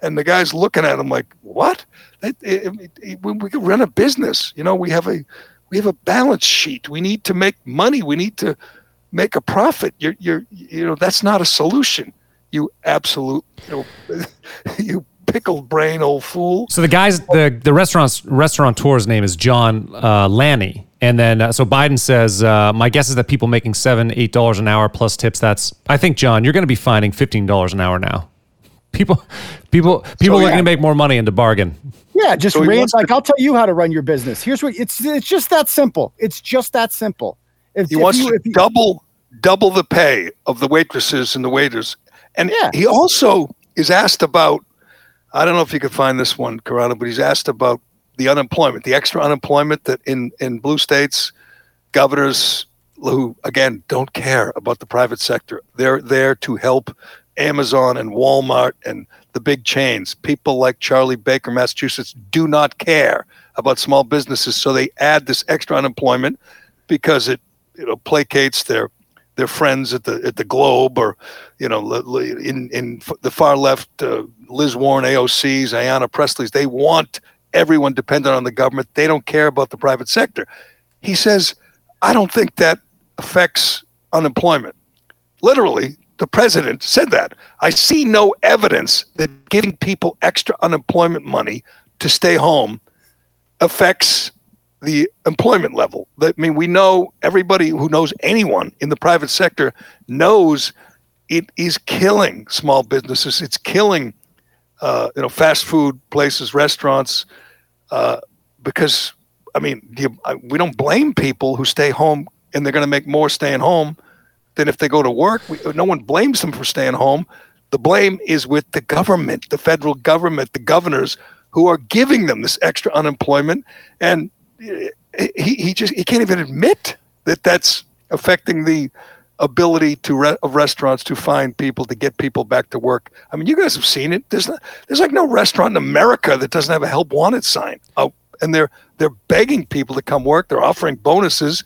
And the guy's looking at him like, what? It, it, it, we, we can run a business. You know, we have a we have a balance sheet. We need to make money. We need to make a profit. You're, you're, you know, that's not a solution. You absolute, you, know, you pickled brain, old fool. So the guy's, the, the restaurant's restaurateur's name is John uh, Lanny. And then, uh, so Biden says, uh, my guess is that people making seven, eight dollars an hour plus tips, that's, I think, John, you're going to be finding fifteen dollars an hour now. People, people, people so, yeah. looking to make more money and to bargain. Yeah. Just so ran, like, to- I'll tell you how to run your business. Here's what it's, it's just that simple. It's just that simple. If, he if wants you, to if he, double double the pay of the waitresses and the waiters. And yeah. he also is asked about, I don't know if you could find this one, Corrado, but he's asked about the unemployment, the extra unemployment that in, in blue states, governors who, again, don't care about the private sector. They're there to help Amazon and Walmart and the big chains. People like Charlie Baker, Massachusetts, do not care about small businesses. So they add this extra unemployment because it, you know, placates their their friends at the at the Globe, or, you know, in in the far left, uh, Liz Warren, A O Cs, Ayanna Presleys. They want everyone dependent on the government. They don't care about the private sector. He says, I don't think that affects unemployment. Literally, the president said that. I see no evidence that giving people extra unemployment money to stay home affects the employment level. I mean, we know, everybody who knows anyone in the private sector knows it is killing small businesses. It's killing, uh, you know, fast food places, restaurants, uh, because, I mean, you, I, we don't blame people who stay home, and they're going to make more staying home than if they go to work. We, no one blames them for staying home. The blame is with the government, the federal government, the governors who are giving them this extra unemployment. And He he just he can't even admit that that's affecting the ability to re- of restaurants to find people, to get people back to work. I mean, you guys have seen it. There's not, there's like no restaurant in America that doesn't have a help wanted sign. Oh, and they're they're begging people to come work. They're offering bonuses,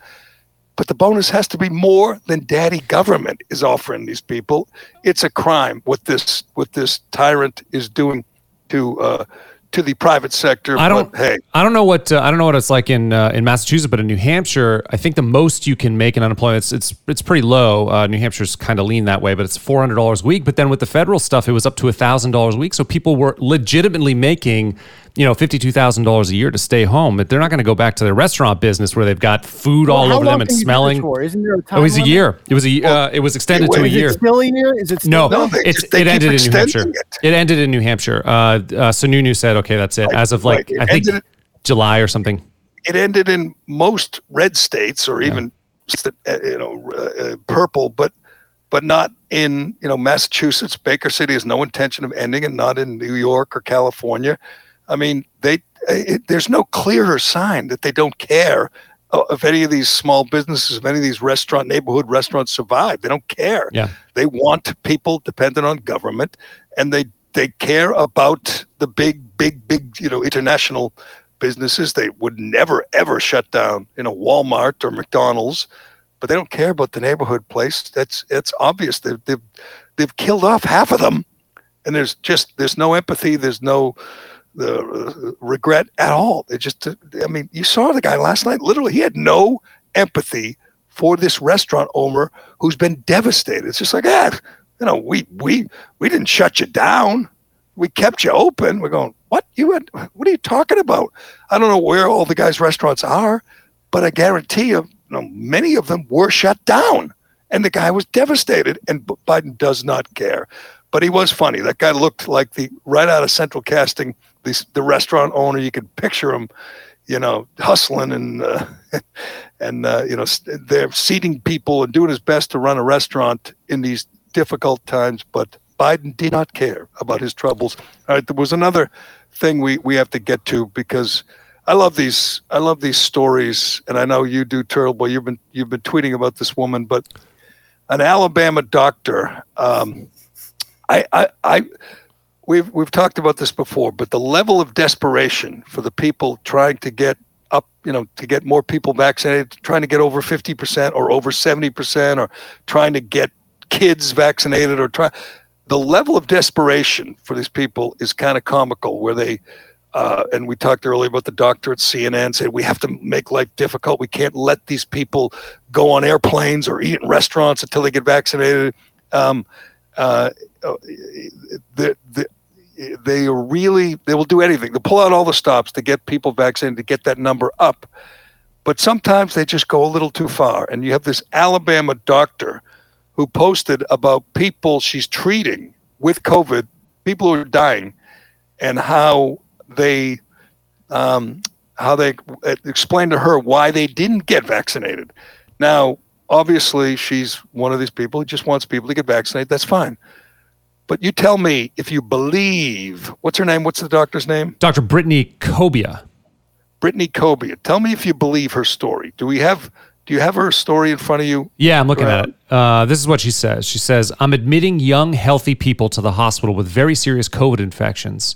but the bonus has to be more than daddy government is offering these people. It's a crime what this what this tyrant is doing to. Uh, to the private sector. I don't, but, hey. I don't know what, uh, I don't know what it's like in, uh, in Massachusetts, but in New Hampshire, I think the most you can make in unemployment, it's, it's, it's pretty low. Uh, New Hampshire's kind of lean that way, but it's four hundred dollars a week. But then with the federal stuff, it was up to one thousand dollars a week. So people were legitimately making, you know, fifty-two thousand dollars a year to stay home. They're not going to go back to their restaurant business where they've got food well, all over them and smelling. Isn't there a time it was limit? a year. It was a, well, uh, it was extended it, to a is year. Is it still a year? Is it still no, no they, it's, they it, ended it. it ended in New Hampshire. It ended in New Hampshire. Uh, Sununu said, okay, that's it. As of like, right. I think ended, July or something. It ended in most red states, or yeah. even, you know, uh, purple, but but not in, you know, Massachusetts. Baker City has no intention of ending, and not in New York or California. I mean, they it, there's no clearer sign that they don't care if any of these small businesses, if any of these restaurant, neighborhood restaurants survive. They don't care. Yeah. They want people dependent on government, and they They care about the big, big, big, you know, international businesses. They would never, ever shut down, you know, Walmart or McDonald's, but they don't care about the neighborhood place. That's it's obvious. They've, they've they've killed off half of them, and there's just there's no empathy. There's no the uh, regret at all. It just, I mean, you saw the guy last night. Literally, he had no empathy for this restaurant owner who's been devastated. It's just like ah. You know, we we we didn't shut you down. We kept you open. We're going, what you had, what are you talking about? I don't know where all the guys' restaurants are, but I guarantee you, you know, many of them were shut down. And the guy was devastated, and Biden does not care. But he was funny. That guy looked like the right out of Central Casting, the, the restaurant owner. You could picture him, you know, hustling and, uh, and uh, you know, they're seating people and doing his best to run a restaurant in these difficult times. But Biden did not care about his troubles. All right, there was another thing we, we have to get to, because I love these I love these stories, and I know you do, Turtleboy. You've been you've been tweeting about this woman, but an Alabama doctor. Um, I, I I we've we've talked about this before, but the level of desperation for the people trying to get up, you know, to get more people vaccinated, trying to get over fifty percent or over seventy percent, or trying to get kids vaccinated, or try. The level of desperation for these people is kind of comical, where they, uh, and we talked earlier about the doctor at C N N said, we have to make life difficult. We can't let these people go on airplanes or eat in restaurants until they get vaccinated. Um, uh, they, they, they really, they will do anything. They'll pull out all the stops to get people vaccinated, to get that number up. But sometimes they just go a little too far. And you have this Alabama doctor who posted about people she's treating with COVID, people who are dying, and how they um, how they explained to her why they didn't get vaccinated. Now, obviously, she's one of these people who just wants people to get vaccinated. That's fine. But you tell me if you believe, what's her name? What's the doctor's name? Doctor Brittany Cobia. Brittany Cobia. Tell me if you believe her story. Do we have... Do you have her story in front of you? Yeah, I'm looking at it. Uh, this is what she says. She says, I'm admitting young, healthy people to the hospital with very serious COVID infections.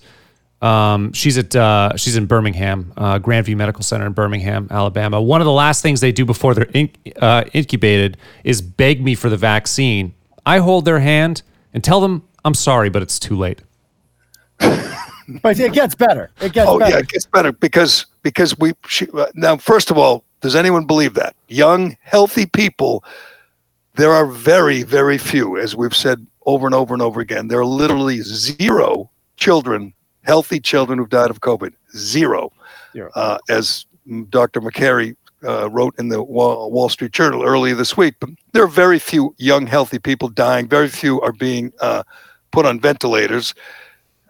Um, she's at uh, she's in Birmingham, uh, Grandview Medical Center in Birmingham, Alabama. One of the last things they do before they're in, uh, incubated is beg me for the vaccine. I hold their hand and tell them, I'm sorry, but it's too late. But it gets better. It gets oh, better. Oh, yeah, it gets better because, because we... She, uh, now, first of all, does anyone believe that? Young, healthy people, there are very, very few, as we've said over and over and over again. There are literally zero children, healthy children who've died of COVID. Zero. Zero. Uh, as Doctor McCary uh, wrote in the Wall Street Journal earlier this week, but there are very few young, healthy people dying. Very few are being uh, put on ventilators.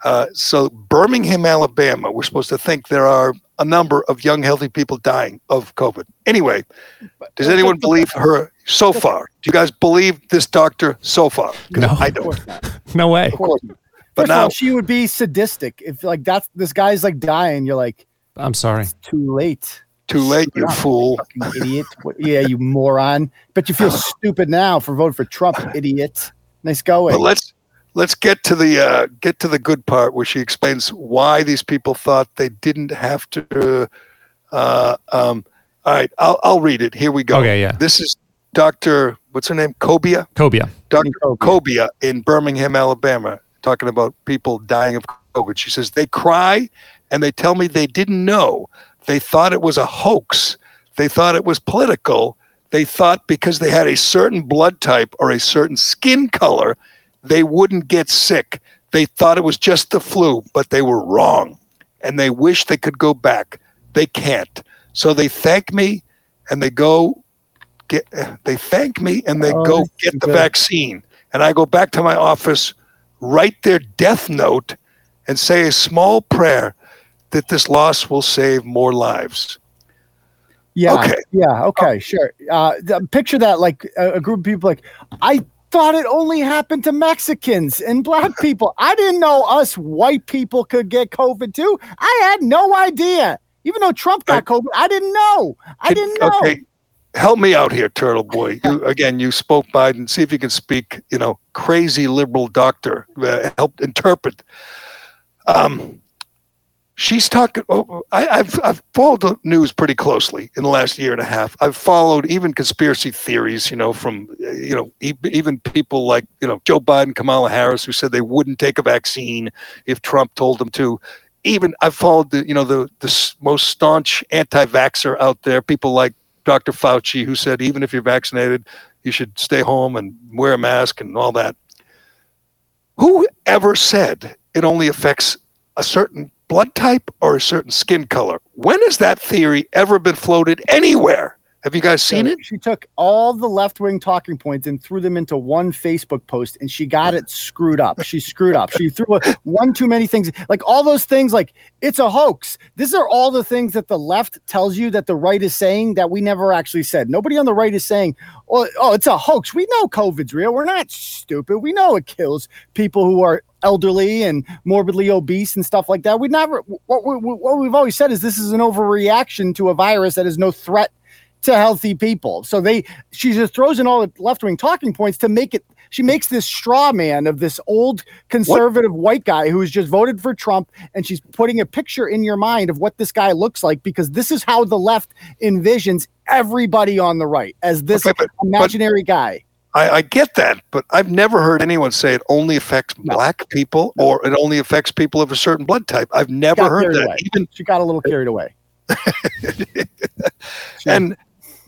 Uh, so Birmingham, Alabama, we're supposed to think there are a number of young, healthy people dying of COVID. Anyway, does anyone believe her so far? Do you guys believe this doctor so far? No, I don't. No way. Of course. But First now all, she would be sadistic if, like, that's this guy's like dying. You're like, I'm sorry, it's too late. Too late, you fool. Fucking idiot. Yeah, you moron. Bet you feel stupid now for voting for Trump, idiot. Nice going. But let's. Let's get to the uh, get to the good part, where she explains why these people thought they didn't have to. Uh, um, all right, I'll I'll read it. Here we go. Okay, yeah. This is Doctor What's her name? Cobia. Cobia. Doctor Cobia in Birmingham, Alabama, talking about people dying of COVID. She says they cry and they tell me they didn't know. They thought it was a hoax. They thought it was political. They thought because they had a certain blood type or a certain skin color, they wouldn't get sick. They thought it was just the flu, but they were wrong. And they wish they could go back. They can't. So they thank me and they go get, they thank me and they oh, go get the good. vaccine. And I go back to my office, write their death note, and say a small prayer that this loss will save more lives. Yeah. Okay. Yeah. Okay. Oh. Sure. Uh, picture that, like a group of people like, I, thought it only happened to Mexicans and black people. I didn't know us white people could get COVID too. I had no idea. Even though Trump got COVID, I didn't know. I didn't know. Okay, help me out here, Turtleboy. You, again, you spoke Biden. See if you can speak. You know, crazy liberal doctor uh, helped interpret. Um, she's talking. Oh, I, I've I've followed the news pretty closely in the last year and a half. I've followed even conspiracy theories, you know, from you know e- even people like you know Joe Biden, Kamala Harris, who said they wouldn't take a vaccine if Trump told them to. Even I've followed the you know the the most staunch anti-vaxxer out there, people like Doctor Fauci, who said even if you're vaccinated, you should stay home and wear a mask and all that. Who ever said it only affects a certain blood type or a certain skin color? When has that theory ever been floated anywhere? Have you guys seen it? She took all the left-wing talking points and threw them into one Facebook post, and she got it screwed up. She screwed up. She threw a, one too many things. Like, all those things, like, it's a hoax. These are all the things that the left tells you that the right is saying that we never actually said. Nobody on the right is saying, oh, oh it's a hoax. We know COVID's real. We're not stupid. We know it kills people who are elderly and morbidly obese and stuff like that. We never. What, we, what we've always said is this is an overreaction to a virus that is no threat to healthy people. So they, she just throws in all the left-wing talking points to make it, she makes this straw man of this old conservative what? white guy who's just voted for Trump, and she's putting a picture in your mind of what this guy looks like, because this is how the left envisions everybody on the right, as this okay, but, imaginary but guy. I, I get that, but I've never heard anyone say it only affects no. black people no. or it only affects people of a certain blood type. I've never heard that. Away. Even She got a little carried away. And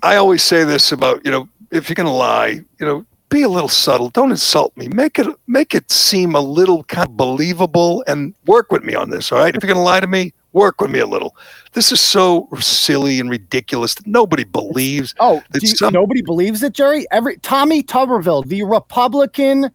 I always say this about, you know, if you're going to lie, you know, be a little subtle. Don't insult me. Make it make it seem a little kind of believable, and work with me on this, all right? If you're going to lie to me, work with me a little. This is so silly and ridiculous that nobody believes. Oh, that do you, some- nobody believes it, Jerry? Every Tommy Tuberville, the Republican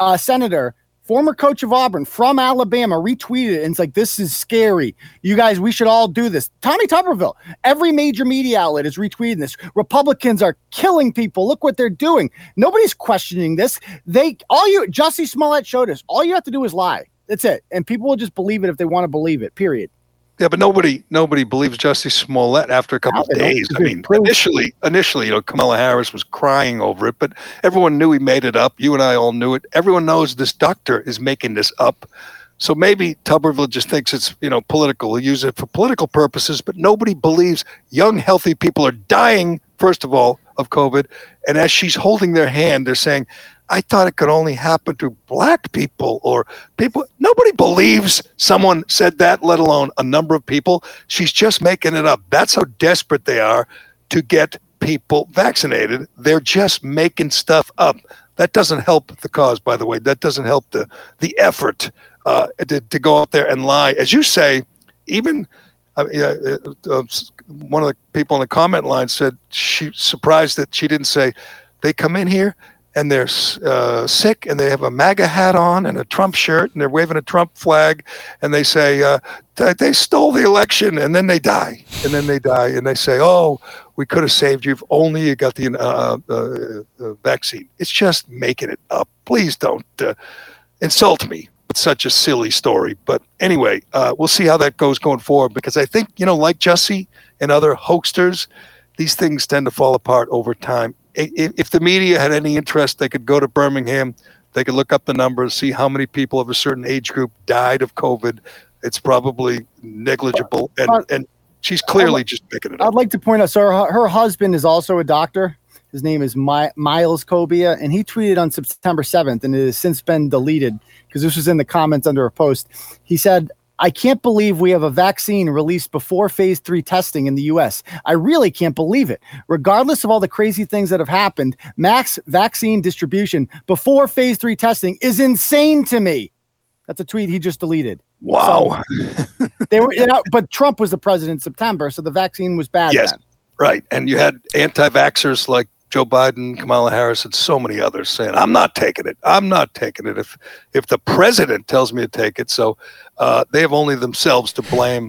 uh, senator, former coach of Auburn from Alabama, retweeted it, and it's like, this is scary. You guys, we should all do this. Tommy Tuberville, every major media outlet is retweeting this. Republicans are killing people. Look what they're doing. Nobody's questioning this. They all you Jussie Smollett showed us. All you have to do is lie. That's it. And people will just believe it if they want to believe it, period. Yeah, but nobody nobody believes Jussie Smollett after a couple of days. I mean, initially, initially, you know, Kamala Harris was crying over it, but everyone knew he made it up. You and I all knew it. Everyone knows this doctor is making this up. So maybe Tuberville just thinks it's, you know, political. He'll use it for political purposes, but nobody believes young, healthy people are dying, first of all, of COVID. And as she's holding their hand, they're saying, I thought it could only happen to black people or people. Nobody believes someone said that, let alone a number of people. She's just making it up. That's how desperate they are to get people vaccinated. They're just making stuff up. That doesn't help the cause, by the way. That doesn't help the, the effort uh, to, to go out there and lie. As you say, even uh, uh, uh, one of the people in the comment line said she surprised that she didn't say, they come in here and they're uh, sick, and they have a MAGA hat on and a Trump shirt, and they're waving a Trump flag, and they say, uh, th- they stole the election, and then they die. And then they die, and they say, oh, we could have saved you if only you got the uh, uh, uh, vaccine. It's just making it up. Please don't uh, insult me with such a silly story. But anyway, uh, we'll see how that goes going forward, because I think, you know, like Jussie and other hoaxsters, these things tend to fall apart over time. If the media had any interest, they could go to Birmingham. They could look up the numbers, see how many people of a certain age group died of COVID. It's probably negligible. And, and she's clearly just making it up. I'd like to point out, so her, her husband is also a doctor. His name is My, Miles Cobia, and he tweeted on September seventh, and it has since been deleted because this was in the comments under a post. He said, I can't believe we have a vaccine released before phase three testing in the U S. I really can't believe it. Regardless of all the crazy things that have happened, max vaccine distribution before phase three testing is insane to me. That's a tweet he just deleted. Wow. So they were, you know, but Trump was the president in September, so the vaccine was bad yes, then. Right. And you had anti-vaxxers like Joe Biden, Kamala Harris, and so many others saying, I'm not taking it. I'm not taking it if if the president tells me to take it. So uh, they have only themselves to blame.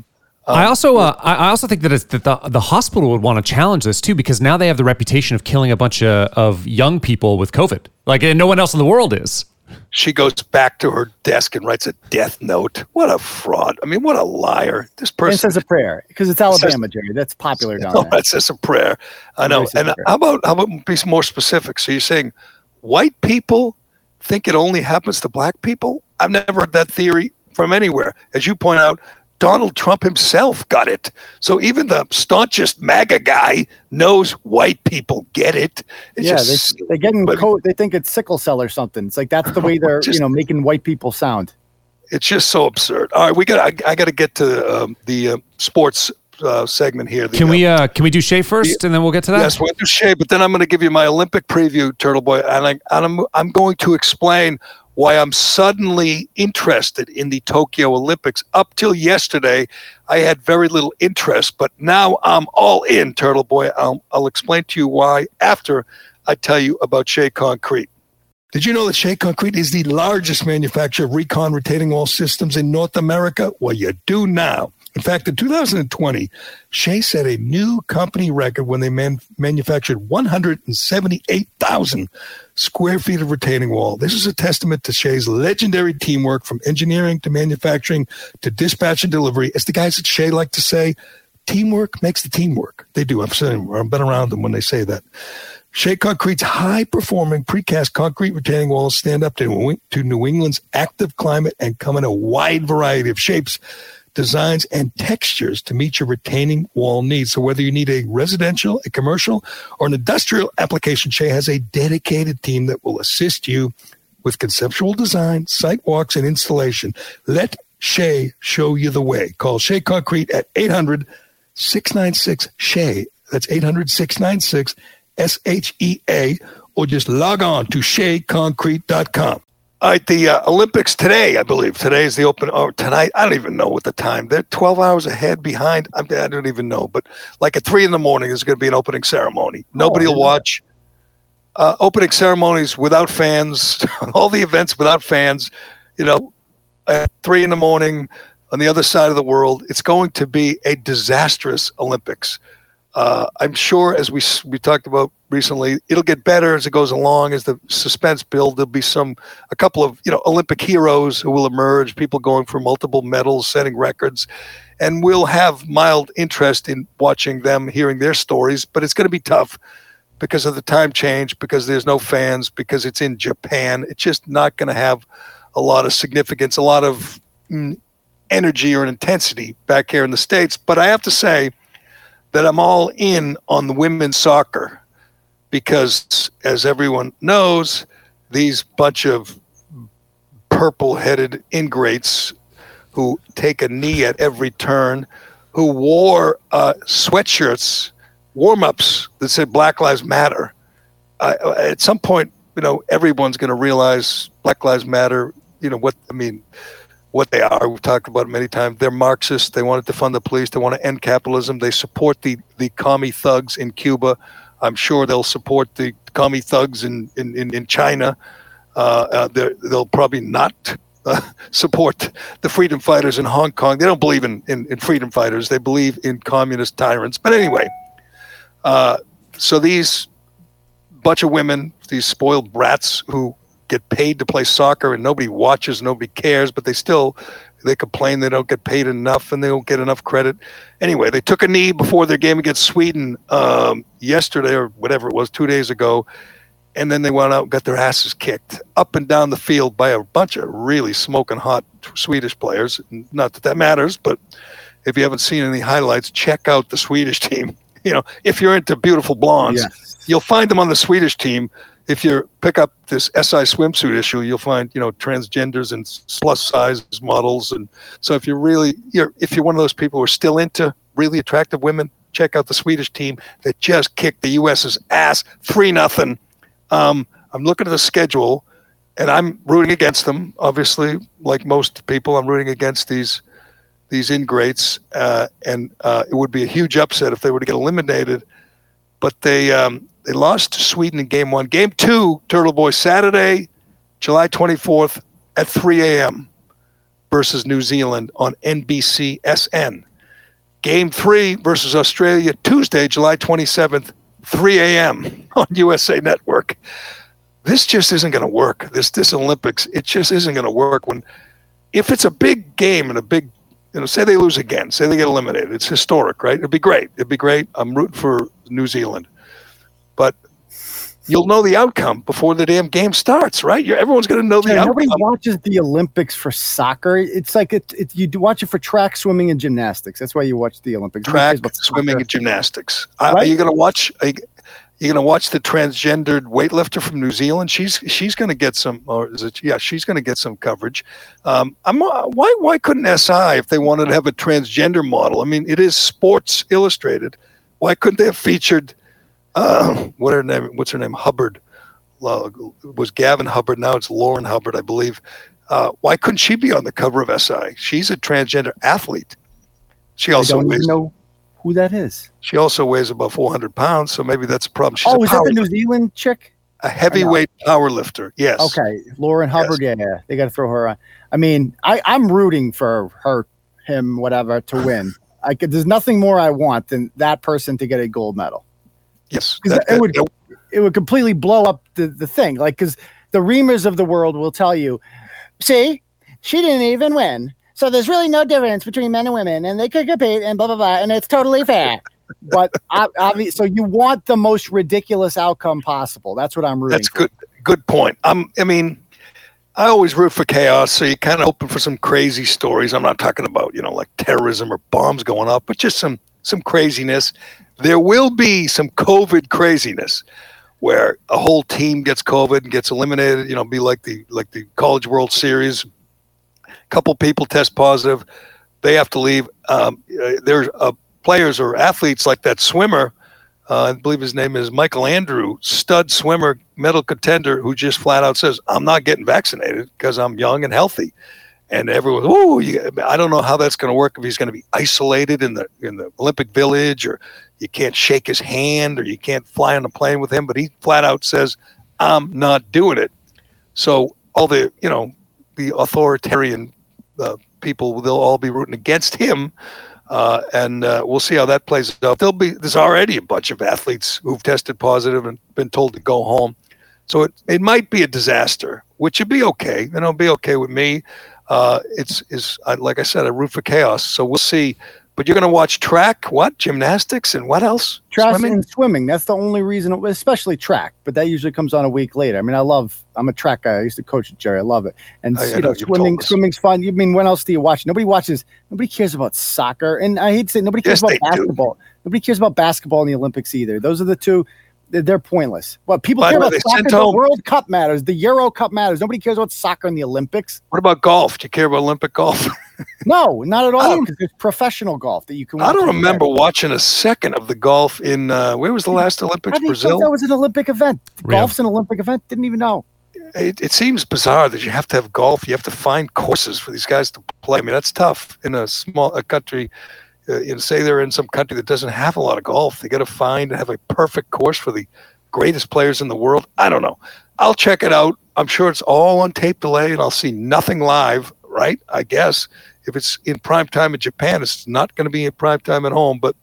Um, I also uh, I also think that, it's, that the, the hospital would want to challenge this, too, because now they have the reputation of killing a bunch of, of young people with COVID. Like, and no one else in the world is. She goes back to her desk and writes a death note. What a fraud. I mean, what a liar. This person. And says a prayer because it's Alabama, says, Jerry. That's popular down there. No, it says a prayer. I know. And how about, how about be more specific? So you're saying white people think it only happens to black people? I've never heard that theory from anywhere. As you point out, Donald Trump himself got it. So even the staunchest MAGA guy knows white people get it. It's yeah, just, they, they're getting code. They think it's sickle cell or something. It's like that's the way they're just, you know, making white people sound. It's just so absurd. All right, we got. I, I got to get to um, the uh, sports uh, segment here. The, can we uh, can we do Shea first, the, and then we'll get to that? Yes, we'll do Shea, but then I'm going to give you my Olympic preview, Turtleboy, and, I, and I'm I'm going to explain why I'm suddenly interested in the Tokyo Olympics. Up till yesterday, I had very little interest, but now I'm all in, Turtleboy. I'll, I'll explain to you why after I tell you about Shea Concrete. Did you know that Shea Concrete is the largest manufacturer of recon retaining wall systems in North America? Well, you do now. In fact, in two thousand twenty, Shea set a new company record when they man- manufactured one hundred seventy-eight thousand square feet of retaining wall. This is a testament to Shea's legendary teamwork from engineering to manufacturing to dispatch and delivery. As the guys at Shea like to say, teamwork makes the teamwork. They do. I've been around them when they say that. Shea Concrete's high-performing precast concrete retaining walls stand up to New England's active climate and come in a wide variety of shapes, designs, and textures to meet your retaining wall needs. So whether you need a residential, a commercial, or an industrial application, Shea has a dedicated team that will assist you with conceptual design, site walks, and installation. Let Shea show you the way. Call Shea Concrete at eight hundred, six nine six, S H E A. That's eight hundred, six nine six, S H E A. S H E A, or just log on to shea concrete dot com. All right, the uh, Olympics today, I believe. Today is the open, or tonight, I don't even know what the time. They're twelve hours ahead behind. I don't even know, but like at three in the morning, there's going to be an opening ceremony. Nobody oh, will watch. Uh, opening ceremonies without fans, all the events without fans, you know, at three in the morning on the other side of the world. It's going to be a disastrous Olympics. Uh, I'm sure, as we we talked about recently, it'll get better as it goes along, as the suspense builds. There'll be some, a couple of, you know, Olympic heroes who will emerge, people going for multiple medals, setting records, and we'll have mild interest in watching them, hearing their stories. But it's going to be tough because of the time change, because there's no fans, because it's in Japan. It's just not going to have a lot of significance, a lot of mm, energy or intensity back here in the States. But I have to say that I'm all in on the women's soccer because, as everyone knows, these bunch of purple-headed ingrates who take a knee at every turn, who wore uh, sweatshirts, warm-ups that said Black Lives Matter. Uh, at some point, you know, everyone's going to realize Black Lives Matter, you know, what, I mean... what they are. We've talked about it many times. They're Marxists. They want to defund the police. They want to end capitalism. They support the, the commie thugs in Cuba. I'm sure they'll support the commie thugs in, in, in, in China. Uh, uh, they'll probably not uh, support the freedom fighters in Hong Kong. They don't believe in, in, in freedom fighters. They believe in communist tyrants. But anyway, uh, so these bunch of women, these spoiled brats who get paid to play soccer and nobody watches, nobody cares, but they still, they complain they don't get paid enough and they don't get enough credit. Anyway, they took a knee before their game against Sweden um, yesterday or whatever it was, two days ago, and then they went out and got their asses kicked up and down the field by a bunch of really smoking hot Swedish players. Not that that matters, but if you haven't seen any highlights, check out the Swedish team. You know, if you're into beautiful blondes, yes, you'll find them on the Swedish team. If you pick up this S I swimsuit issue, you'll find, you know, transgenders and plus size models. And so if you're really, you're, if you're one of those people who are still into really attractive women, check out the Swedish team that just kicked the U S's ass three nothing. Um, I'm looking at the schedule and I'm rooting against them. Obviously, like most people, I'm rooting against these, these ingrates. Uh, and uh, it would be a huge upset if they were to get eliminated, but they, um, They lost to Sweden in game one. Game two, Turtleboy, Saturday, July twenty-fourth at three a.m. versus New Zealand on N B C S N. Game three versus Australia, Tuesday, July twenty-seventh, three a.m. on U S A Network. This just isn't going to work. This this Olympics, it just isn't going to work. When, if it's a big game and a big, you know, say they lose again, say they get eliminated. It's historic, right? It'd be great. It'd be great. I'm rooting for New Zealand. But you'll know the outcome before the damn game starts, right? You're, everyone's going to know the yeah, outcome. Nobody watches the Olympics for soccer. It's like it, it, you watch it for track, swimming, and gymnastics. That's why you watch the Olympics. Track, swimming, and gymnastics. Right? Uh, are you going to watch? Are you, You're going to watch the transgendered weightlifter from New Zealand. She's she's going to get some, or is it? Yeah, she's going to get some coverage. Um, I'm why why couldn't S I, if they wanted to have a transgender model? I mean, it is Sports Illustrated. Why couldn't they have featured uh, what her name? What's her name? Hubbard. It was Gavin Hubbard. Now it's Lauren Hubbard, I believe. Uh, why couldn't she be on the cover of S I? She's a transgender athlete. She also I don't weighs, know who that is. She also weighs about four hundred pounds, so maybe that's a problem. She's oh, a is that the New Zealand chick? A heavyweight no? power lifter, yes. Okay, Lauren Hubbard, yes. yeah, they got to throw her on. I mean, I, I'm rooting for her, him, whatever, to win. I could, there's nothing more I want than that person to get a gold medal. Yes. That, that, it, would, that, it would completely blow up the, the thing, like, because the reamers of the world will tell you, see, she didn't even win. So there's really no difference between men and women, and they could compete, and blah blah blah, and it's totally fair. But obviously, so you want the most ridiculous outcome possible. That's what I'm rooting. That's for. good. Good point. Um, I mean, I always root for chaos, so you're kind of hoping for some crazy stories. I'm not talking about you know like terrorism or bombs going off, but just some some craziness. There will be some COVID craziness where a whole team gets COVID and gets eliminated. You know, be like the like the College World Series. Couple people test positive, they have to leave. Um, there's uh, players or athletes like that swimmer, uh, I believe his name is Michael Andrews, stud swimmer, medal contender, who just flat out says, I'm not getting vaccinated because I'm young and healthy. And everyone, oh, I don't know how that's going to work, if he's going to be isolated in the in the Olympic Village, or you can't shake his hand, or you can't fly on a plane with him. But he flat out says, I'm not doing it. So all the, you know, the authoritarian uh, people, they'll all be rooting against him, uh, and uh, we'll see how that plays out. There'll be there's already a bunch of athletes who've tested positive and been told to go home, so it, it might be a disaster, which would be okay, and it'll be okay with me. Uh, it's is like I said, I root for chaos, so we'll see. But you're going to watch track, what gymnastics, and what else? Track swimming? and swimming. That's the only reason, especially track. But that usually comes on a week later. I mean, I love. I'm a track guy. I used to coach at Jerry. I love it. And I, you I know, know swimming, swimming's fun. You mean, when else do you watch? Nobody watches. Nobody cares about soccer, and I hate to say, nobody cares yes, about basketball. Do. Nobody cares about basketball in the Olympics either. Those are the two. They're, they're pointless. What people By care about soccer, the home. World Cup matters. The Euro Cup matters. Nobody cares about soccer in the Olympics. What about golf? Do you care about Olympic golf? No, not at all. Because there's professional golf that you can watch. I don't remember there. watching a second of the golf in uh, where was the last Olympics? I didn't Brazil? Think that was an Olympic event. Really? Golf's an Olympic event. Didn't even know. It, it seems bizarre that you have to have golf. You have to find courses for these guys to play. I mean, that's tough in a small a country. Uh, you know, say they're in some country that doesn't have a lot of golf. They got to find and have a perfect course for the greatest players in the world. I don't know. I'll check it out. I'm sure it's all on tape delay, and I'll see nothing live. Right? I guess. If it's in prime time in Japan, it's not going to be in prime time at home, but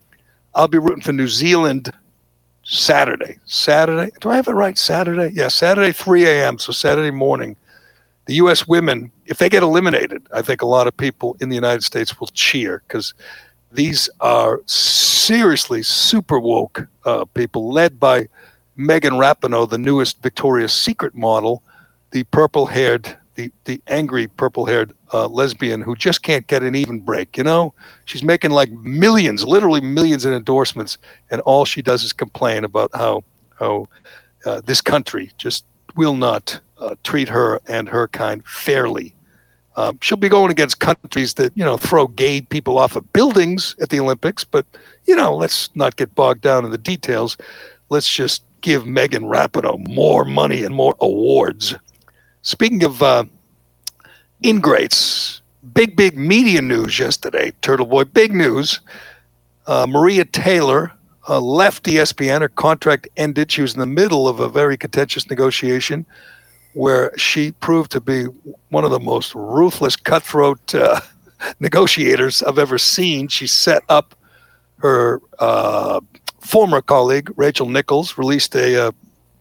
I'll be rooting for New Zealand Saturday. Saturday, do I have it right? Saturday? Yeah, Saturday, three a.m., so Saturday morning. The U S women, if they get eliminated, I think a lot of people in the United States will cheer, because these are seriously super woke uh, people, led by Megan Rapinoe, the newest Victoria's Secret model, the purple-haired The, the angry purple-haired uh, lesbian who just can't get an even break, you know? She's making like millions, literally millions in endorsements, and all she does is complain about how how uh, this country just will not uh, treat her and her kind fairly. Um, she'll be going against countries that, you know, throw gay people off of buildings at the Olympics, but, you know, let's not get bogged down in the details. Let's just give Megan Rapinoe more money and more awards. Speaking of uh, ingrates, big, big media news yesterday, Turtleboy, big news. Uh, Maria Taylor uh, left E S P N. Her contract ended. She was in the middle of a very contentious negotiation where she proved to be one of the most ruthless, cutthroat uh, negotiators I've ever seen. She set up her uh, former colleague, Rachel Nichols, released a uh,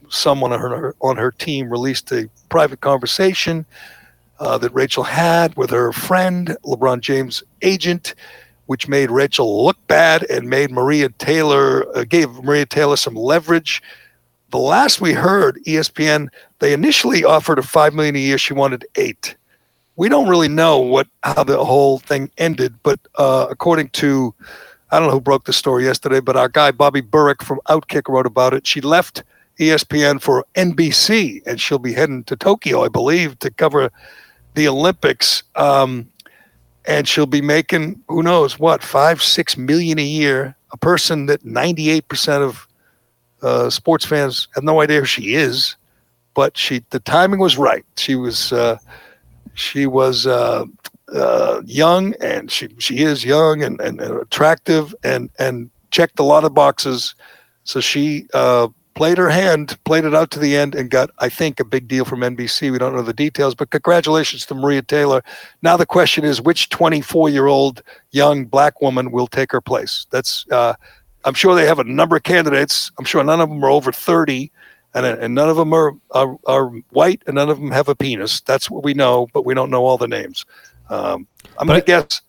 someone on her, on her team released a private conversation uh, that Rachel had with her friend, LeBron James' agent, which made Rachel look bad and made Maria Taylor, uh, gave Maria Taylor some leverage. The last we heard, E S P N, they initially offered her five million dollars a year. She wanted eight. We don't really know what how the whole thing ended, but uh, according to I don't know who broke the story yesterday, but our guy Bobby Burrick from Outkick wrote about it. She left E S P N for N B C, and she'll be heading to Tokyo, I believe, to cover the Olympics. Um, and she'll be making, who knows what, five, six million a year, a person that ninety-eight percent of uh, sports fans have no idea who she is. But she, the timing was right. She was, uh, she was uh, uh, young, and she she is young and, and, and attractive, and and checked a lot of boxes. So she uh, played her hand, played it out to the end, and got, I think, a big deal from N B C. We don't know the details, but congratulations to Maria Taylor. Now the question is, which twenty-four-year-old young black woman will take her place? That's uh, I'm sure they have a number of candidates. I'm sure none of them are over thirty. And, and none of them are, are are white, and none of them have a penis. That's what we know, but we don't know all the names. Um, I'm going to guess.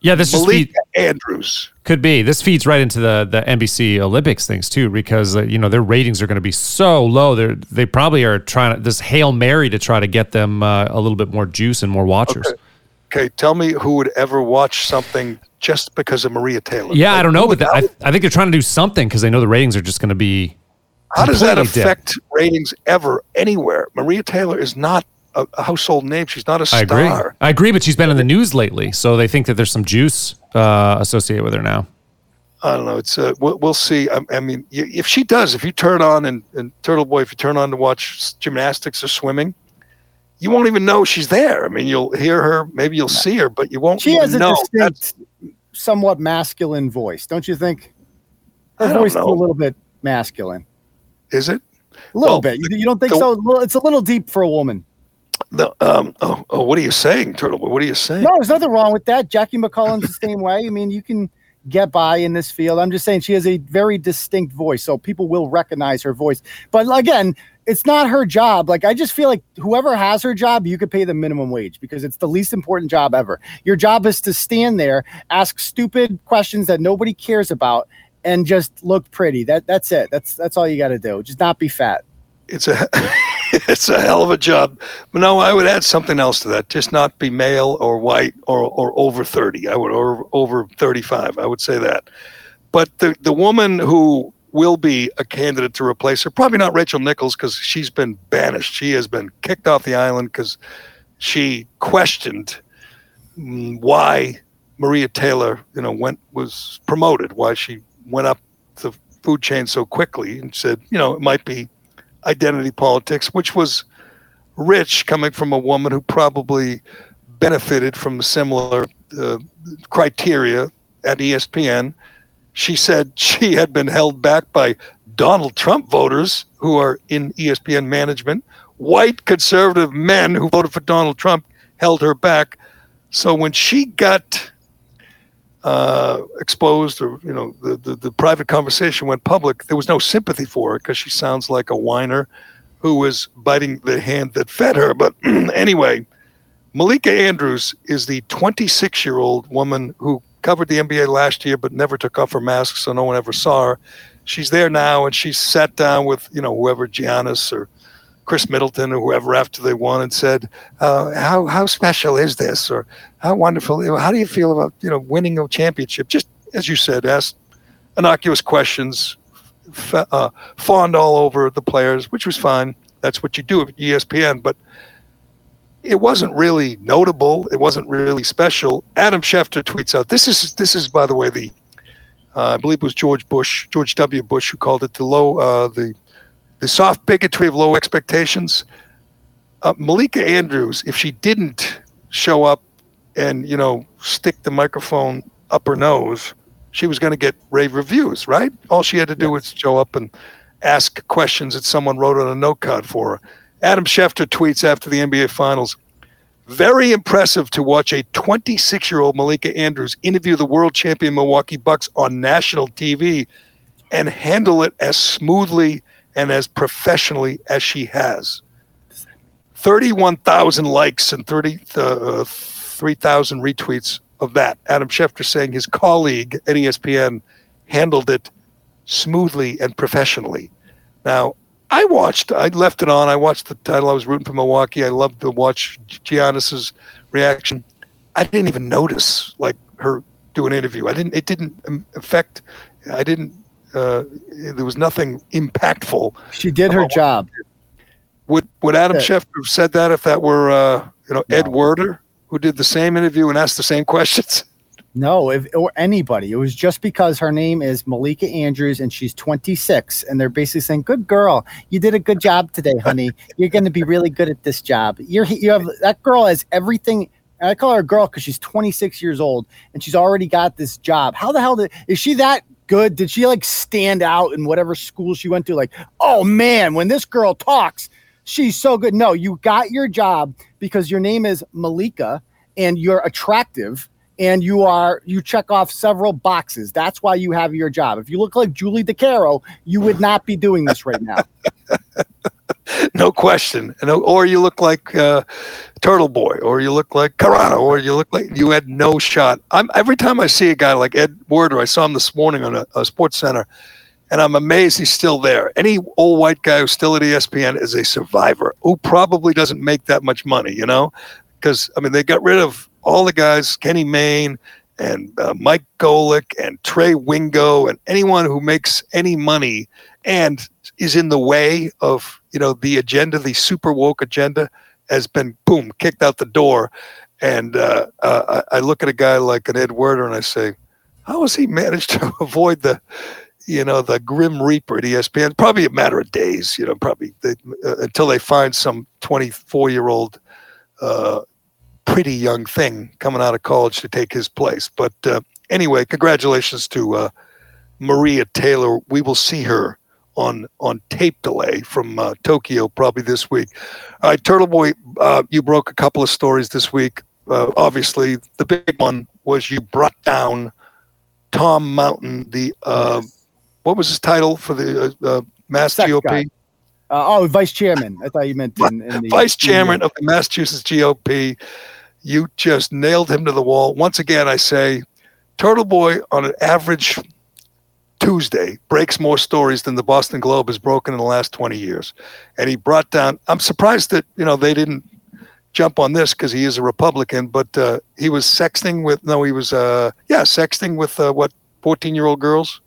Yeah, this Malika Andrews could be. This feeds right into the the N B C Olympics things too, because uh, you know their ratings are going to be so low. They they probably are trying to, this Hail Mary to try to get them uh, a little bit more juice and more watchers. Okay. Okay, tell me who would ever watch something just because of Maria Taylor. Yeah, like, I don't know, but the, I I think they're trying to do something because they know the ratings are just going to be. How does that affect dead. ratings ever, anywhere? Maria Taylor is not a, a household name. She's not a star. I agree. I agree, but she's been in the news lately, so they think that there's some juice uh, associated with her now. I don't know. It's uh, we'll, we'll see. I, I mean, if she does, if you turn on, and, and Turtleboy, if you turn on to watch gymnastics or swimming, you won't even know she's there. I mean, you'll hear her, maybe you'll see her, but you won't know. She has know. a distinct, That's, somewhat masculine voice, don't you think? Her I don't voice know. is a little bit masculine. Is it? A little well, bit. You, you don't think the, so? It's a little deep for a woman. The, um, oh, oh, what are you saying, Turtleboy? What are you saying? No, there's nothing wrong with that. Jackie McCollum's the same way. I mean, you can get by in this field. I'm just saying she has a very distinct voice, so people will recognize her voice. But again, it's not her job. Like, I just feel like whoever has her job, you could pay the minimum wage because it's the least important job ever. Your job is to stand there, ask stupid questions that nobody cares about, and just look pretty. That that's it. That's that's all you got to do. Just not be fat. It's a it's a hell of a job. But no, I would add something else to that. Just not be male or white or or over thirty. I would or over thirty-five. I would say that. But the the woman who will be a candidate to replace her, probably not Rachel Nichols, because she's been banished. She has been kicked off the island because she questioned why Maria Taylor, you know, went was promoted. Why she went up the food chain so quickly, and said, you know, it might be identity politics, which was rich coming from a woman who probably benefited from similar uh, criteria at E S P N. She said she had been held back by Donald Trump voters who are in E S P N management. White conservative men who voted for Donald Trump held her back. So when she got Uh, exposed, or you know, the, the the private conversation went public, there was no sympathy for her because she sounds like a whiner who was biting the hand that fed her. But anyway, Malika Andrews is the twenty-six-year-old woman who covered the N B A last year but never took off her mask, so no one ever saw her. She's there now, and she sat down with, you know, whoever, Giannis or Chris Middleton or whoever after they won, and said, uh, how how special is this? Or how wonderful, how do you feel about, you know, winning a championship? Just, as you said, asked innocuous questions, fa- uh, fawned all over the players, which was fine. That's what you do at E S P N. But it wasn't really notable. It wasn't really special. Adam Schefter tweets out, this is, this is by the way, the uh, I believe it was George Bush, George W. Bush, who called it the low, uh, the The soft bigotry of low expectations. Uh, Malika Andrews, if she didn't show up and, you know, stick the microphone up her nose, she was going to get rave reviews, right? All she had to do was show up and ask questions that someone wrote on a note card for her. Adam Schefter tweets after the N B A Finals, very impressive to watch a twenty-six-year-old Malika Andrews interview the world champion Milwaukee Bucks on national T V and handle it as smoothly and as professionally as she has. thirty-one thousand likes and thirty, uh, three thousand retweets of that. Adam Schefter saying his colleague at E S P N handled it smoothly and professionally. Now, I watched, I left it on. I watched the title. I was rooting for Milwaukee. I loved to watch Giannis's reaction. I didn't even notice, like, her do an interview. I didn't. It didn't affect. I didn't. Uh, there was nothing impactful. She did her job. Would Would Adam Schefter have said that if that were uh, you know Ed no. Werder, who did the same interview and asked the same questions? No, if, or anybody. It was just because her name is Malika Andrews and she's twenty-six, and they're basically saying, "Good girl, you did a good job today, honey. You're going to be really good at this job. You're you have that girl has everything." And I call her a girl because she's twenty-six years old and she's already got this job. How the hell did, is she that good? Did she like stand out in whatever school she went to? Like, oh man, when this girl talks, she's so good. No, you got your job because your name is Malika and you're attractive and you are, you check off several boxes. That's why you have your job. If you look like Julie DeCaro, you would not be doing this right now. No question. And, or you look like uh, Turtleboy, or you look like Carano, or you look like you had no shot. I'm, every time I see a guy like Ed Werder, I saw him this morning on a, a sports center, and I'm amazed he's still there. Any old white guy who's still at E S P N is a survivor who probably doesn't make that much money, you know? Because, I mean, they got rid of all the guys, Kenny Mayne and uh, Mike Golick and Trey Wingo and anyone who makes any money and is in the way of, you know, the agenda, the super woke agenda has been, boom, kicked out the door. And uh, uh, I look at a guy like an Ed Werder and I say, how has he managed to avoid the, you know, the grim reaper at E S P N? Probably a matter of days, you know, probably they, uh, until they find some twenty-four-year-old uh, pretty young thing coming out of college to take his place. But uh, anyway, congratulations to uh, Maria Taylor. We will see her on on tape delay from uh, Tokyo probably this week. All right, Turtleboy, uh, you broke a couple of stories this week. Uh, obviously, the big one was you brought down Tom Mountain, the uh, yes. what was his title for the uh, uh, Mass Sex G O P? Uh, oh, vice chairman. I thought you meant in, in the vice chairman of the Massachusetts G O P. You just nailed him to the wall. Once again, I say, Turtleboy on an average Tuesday breaks more stories than the Boston Globe has broken in the last twenty years. And he brought down, I'm surprised that, you know, they didn't jump on this because he is a Republican, but uh, he was sexting with, no, he was, uh, yeah, sexting with uh, what, fourteen-year-old girls?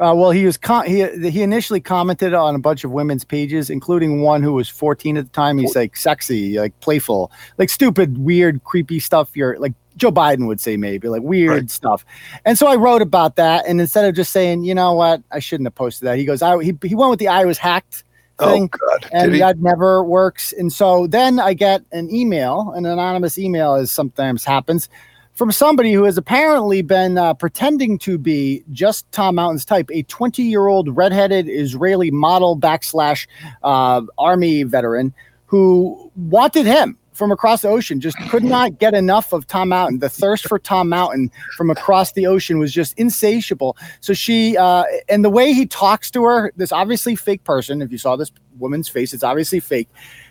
Uh, well, he was con- he he initially commented on a bunch of women's pages, including one who was fourteen at the time. He's like sexy, like playful, like stupid, weird, creepy stuff. You're like, Joe Biden would say maybe like weird right. stuff. And so I wrote about that. And instead of just saying, you know what, I shouldn't have posted that. He goes, I, he, he went with the I was hacked thing. Oh, God. And Did that he? never works. And so then I get an email, an anonymous email as sometimes happens, from somebody who has apparently been uh, pretending to be just Tom Mountain's type, a twenty-year-old redheaded Israeli model backslash uh, army veteran who wanted him from across the ocean, just could not get enough of Tom Mountain. The thirst for Tom Mountain from across the ocean was just insatiable. So she, uh, and the way he talks to her, this obviously fake person, if you saw this woman's face, it's obviously fake.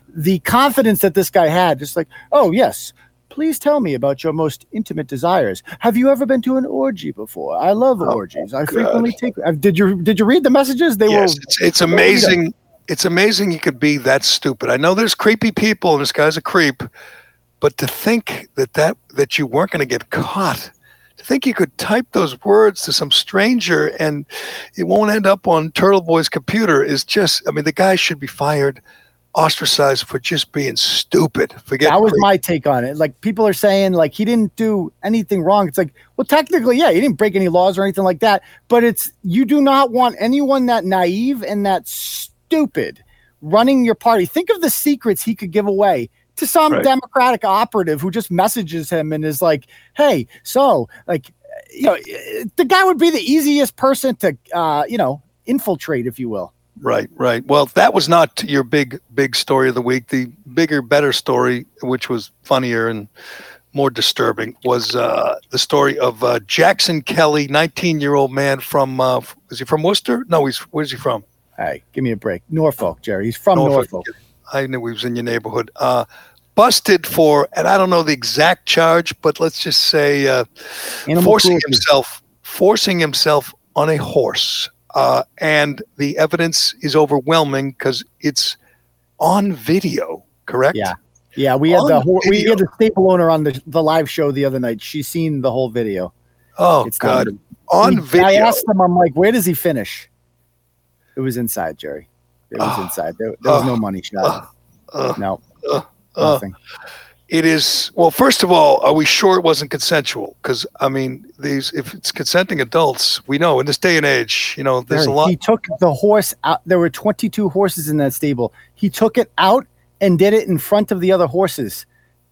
The confidence that this guy had, just like, oh, yes, please tell me about your most intimate desires. Have you ever been to an orgy before? I love oh, orgies. I God. frequently take. Did you Did you read the messages? They yes, were. It's, it's amazing. It's amazing you could be that stupid. I know there's creepy people. This guy's a creep, but to think that that, that you weren't going to get caught. To think you could type those words to some stranger and it won't end up on Turtleboy's computer is just. I mean, the guy should be fired. Ostracized for just being stupid. Forget that was crazy. My take on it. Like people are saying, like he didn't do anything wrong. It's like, well, technically, yeah, he didn't break any laws or anything like that. But it's you do not want anyone that naive and that stupid running your party. Think of the secrets he could give away to some right. Democratic operative who just messages him and is like, "Hey, so like, you know, the guy would be the easiest person to, uh, you know, infiltrate, if you will." Right, right. Well, that was not your big, big story of the week. The bigger, better story, which was funnier and more disturbing, was uh, the story of uh, Jackson Kelly, nineteen-year-old man from, uh, is he from Worcester? No, he's, where's he from? Hey, give me a break. Norfolk, Jerry. He's from Norfolk. Norfolk. I knew he was in your neighborhood. Uh, busted for, and I don't know the exact charge, but let's just say uh, forcing himself, forcing himself on a horse. Uh, and the evidence is overwhelming because it's on video, correct? Yeah, yeah. We had on the whole, we had the staple owner on the, the live show the other night. She's seen the whole video. Oh, it's God. Not, on video. I asked him, I'm like, where does he finish? It was inside, Jerry. It was uh, inside. There, there was uh, no money shot. Uh, no. Uh, nothing. Uh, it is, well, first of all, are we sure it wasn't consensual? Because, I mean, these if it's consenting adults, we know in this day and age, you know, there's Jerry, a lot. He took the horse out. There were twenty-two horses in that stable. He took it out and did it in front of the other horses.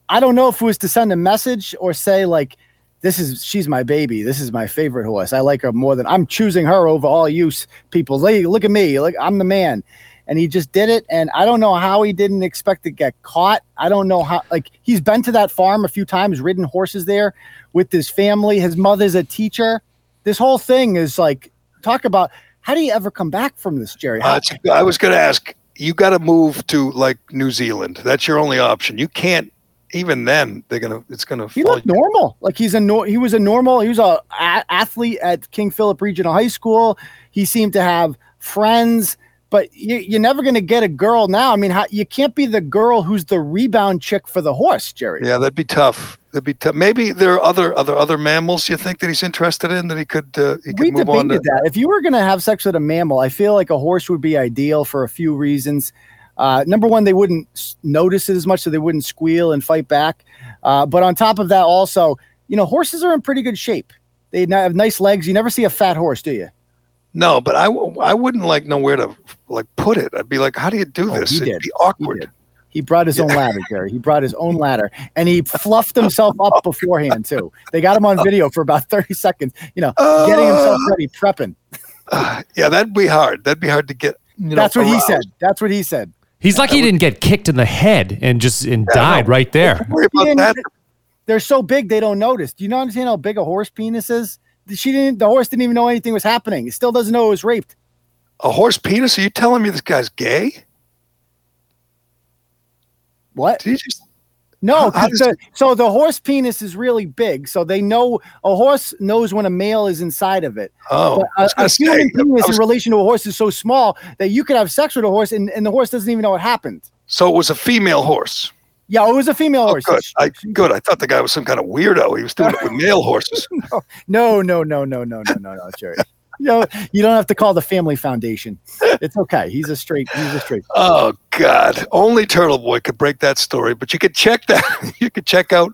I don't know if it was to send a message or say, like, this is, she's my baby. This is my favorite horse. I like her more than, I'm choosing her over all you people. Look, look at me. Look, I'm the man. And he just did it. And I don't know how he didn't expect to get caught. I don't know how, like, he's been to that farm a few times, ridden horses there with his family. His mother's a teacher. This whole thing is like, talk about, how do you ever come back from this, Jerry? Uh, I was going to ask, you got to move to like New Zealand. That's your only option. You can't. Even then, they're gonna. It's gonna. He looked you. normal. Like he's a. No, he was a normal. He was a, a athlete at King Philip Regional High School. He seemed to have friends, but you, you're never gonna get a girl now. I mean, how, you can't be the girl who's the rebound chick for the horse, Jerry. Yeah, that'd be tough. That'd be tough. Maybe there are other other other mammals you think that he's interested in that he could. Uh, he could we move debated on to- that. If you were gonna have sex with a mammal, I feel like a horse would be ideal for a few reasons. Uh, number one, they wouldn't notice it as much, so they wouldn't squeal and fight back. Uh, but on top of that, also, you know, horses are in pretty good shape. They have nice legs. You never see a fat horse, do you? No, but I, w- I wouldn't like know where to like put it. I'd be like, how do you do oh, this? It'd did. be awkward. He, did. he brought his yeah. own ladder, Gary. He brought his own ladder, and he fluffed himself up beforehand too. They got him on video for about thirty seconds. You know, uh, getting himself ready, prepping. Uh, yeah, that'd be hard. That'd be hard to get. You know, That's what around. he said. That's what he said. He's lucky he didn't get kicked in the head and just and yeah, died right there. They're so big they don't notice. Do you not understand how big a horse penis is? She didn't. The horse didn't even know anything was happening. It still doesn't know it was raped. A horse penis? Are you telling me this guy's gay? What? Did you just, no. How, how does, the, so the horse penis is really big. So they know a horse knows when a male is inside of it. Oh, but a, a human say, penis was, in relation to a horse is so small that you could have sex with a horse and, and the horse doesn't even know what happened. So it was a female horse. Yeah, it was a female oh, horse. Good. I, good. I thought the guy was some kind of weirdo. He was doing it with male horses. No, no, no, no, no, no, no, no, no, Jerry. You know, you don't have to call the family foundation. It's okay. He's a straight. He's a straight. Oh God! Only Turtleboy could break that story. But you could check that. You could check out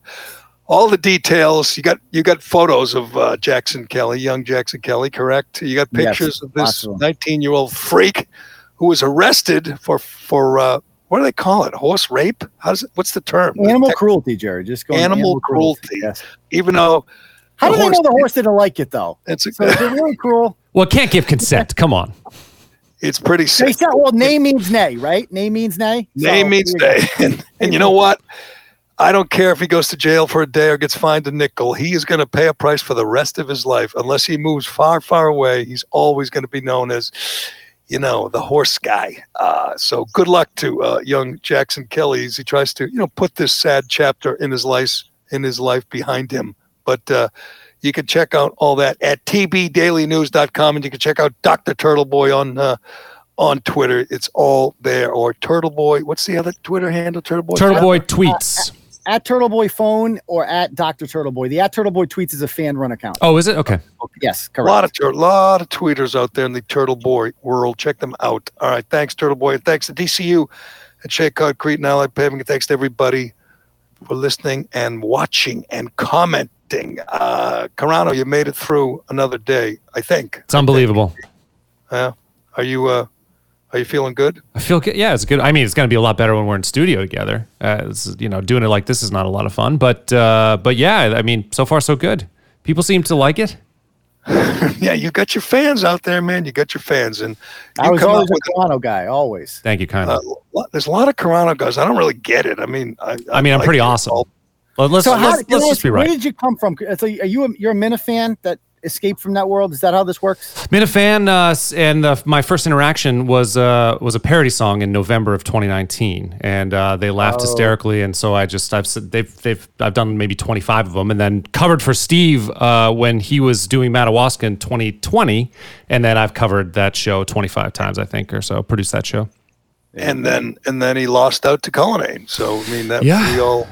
all the details. You got you got photos of uh, Jackson Kelly, young Jackson Kelly, correct? You got pictures yes, of this nineteen-year-old freak who was arrested for for uh, what do they call it? Horse rape? How's it, what's the term? Animal Tech- cruelty, Jerry. Just going animal, animal cruelty. cruelty. Yes. Even though. How do they know the horse didn't like it, though? It's a, so they're really cruel. Well, it can't give consent. Come on. It's pretty sick. They said, well, nay means nay, right? Nay means nay? Nay so, means nay. And, and you know what? I don't care if he goes to jail for a day or gets fined a nickel. He is going to pay a price for the rest of his life. Unless he moves far, far away, he's always going to be known as, you know, the horse guy. Uh, so good luck to uh, young Jackson Kelly as he tries to, you know, put this sad chapter in his life, in his life behind him. But uh, you can check out all that at t b daily news dot com, and you can check out Doctor Turtleboy on uh, on Twitter. It's all there. Or Turtleboy, what's the other Twitter handle? Turtleboy. Turtleboy at, tweets. At, at Turtleboy phone or at Doctor Turtleboy. The at Turtleboy tweets is a fan run account. Oh, is it? Okay. Okay. Yes, correct. A lot of tur- lot of tweeters out there in the Turtleboy world. Check them out. All right. Thanks, Turtleboy, and thanks to D C U and Shea Concrete and Allied Paving. And thanks to everybody for listening and watching and commenting. Uh, Carano, you made it through another day. I think it's unbelievable. Yeah, are you? Uh, are you feeling good? I feel good. Yeah, it's good. I mean, it's going to be a lot better when we're in studio together. Uh, it's, you know, doing it like this is not a lot of fun, but uh, but yeah, I mean, so far so good. People seem to like it. Yeah, you got your fans out there, man. You got your fans, and you I was come always a Carano guy. Always. Thank you, Carano. Uh, there's a lot of Carano guys. I don't really get it. I mean, I, I, I mean, I'm pretty awesome. All- Let's, so how, let's, let's let's just be right. Where did you come from? So are you a, you're a Minifan that escaped from that world? Is that how this works? Minifan, uh, and the, my first interaction was uh, was a parody song in November of twenty nineteen, and uh, they laughed oh. hysterically, and so I just I've they've they've I've done maybe twenty-five of them, and then covered for Steve uh, when he was doing Madawaska in twenty twenty, and then I've covered that show twenty-five times I think or so, produced that show, and then and then he lost out to Cullinane. So I mean that yeah. we all.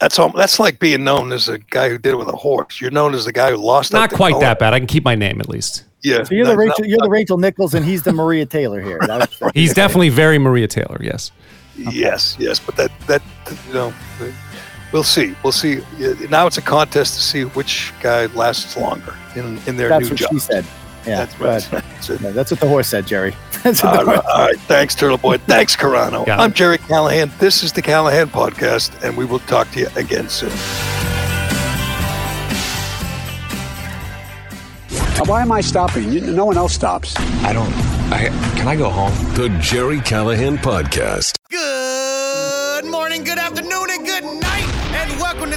That's all, that's like being known as a guy who did it with a horse. You're known as the guy who lost. Not quite horse. That bad. I can keep my name at least. Yeah. So you're no, the Rachel, not, you're not, the Rachel Nichols, and he's the Maria Taylor here. That was, that he's definitely saying. Very Maria Taylor. Yes. Okay. Yes. Yes. But that that you know, we'll see. We'll see. Now it's a contest to see which guy lasts longer in in their that's new job. That's what she said. Yeah, that's what, that's, it. No, that's what the horse said, Jerry. That's what all, the right, horse all right, thanks, Turtleboy. Thanks, Carano. I'm Jerry Callahan. This is the Callahan Podcast, and we will talk to you again soon. Why am I stopping? You, no one else stops. I don't. I, can I go home? The Jerry Callahan Podcast. Good morning, good afternoon, and good night. And welcome to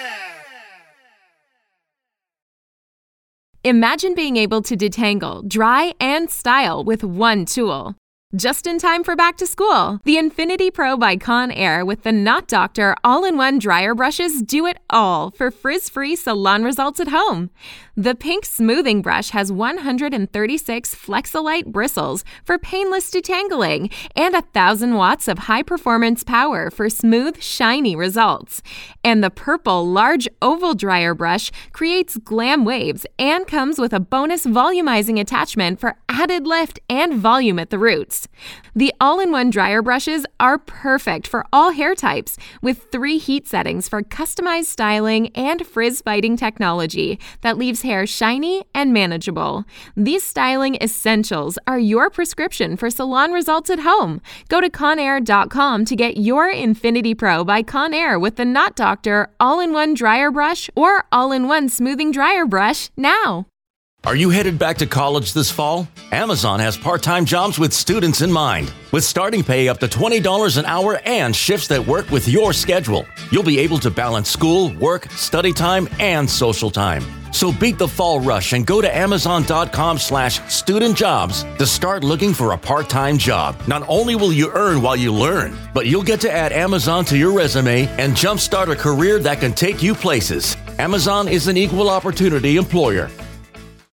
Imagine being able to detangle, dry, and style with one tool. Just in time for back to school, the Infinity Pro by Conair with the Knot Doctor all-in-one dryer brushes do it all for frizz-free salon results at home. The pink smoothing brush has one hundred thirty-six Flexolite bristles for painless detangling and one thousand watts of high-performance power for smooth, shiny results. And the purple large oval dryer brush creates glam waves and comes with a bonus volumizing attachment for added lift and volume at the roots. The all-in-one dryer brushes are perfect for all hair types, with three heat settings for customized styling and frizz-fighting technology that leaves hair shiny and manageable. These styling essentials are your prescription for salon results at home. Go to Conair dot com to get your Infinity Pro by Conair with the Knot Doctor all-in-one dryer brush or all-in-one smoothing dryer brush now. Are you headed back to college this fall? Amazon has part-time jobs with students in mind. With starting pay up to twenty dollars an hour and shifts that work with your schedule, you'll be able to balance school, work, study time, and social time. So beat the fall rush and go to Amazon.com slash student jobs to start looking for a part-time job. Not only will you earn while you learn, but you'll get to add Amazon to your resume and jumpstart a career that can take you places. Amazon is an equal opportunity employer.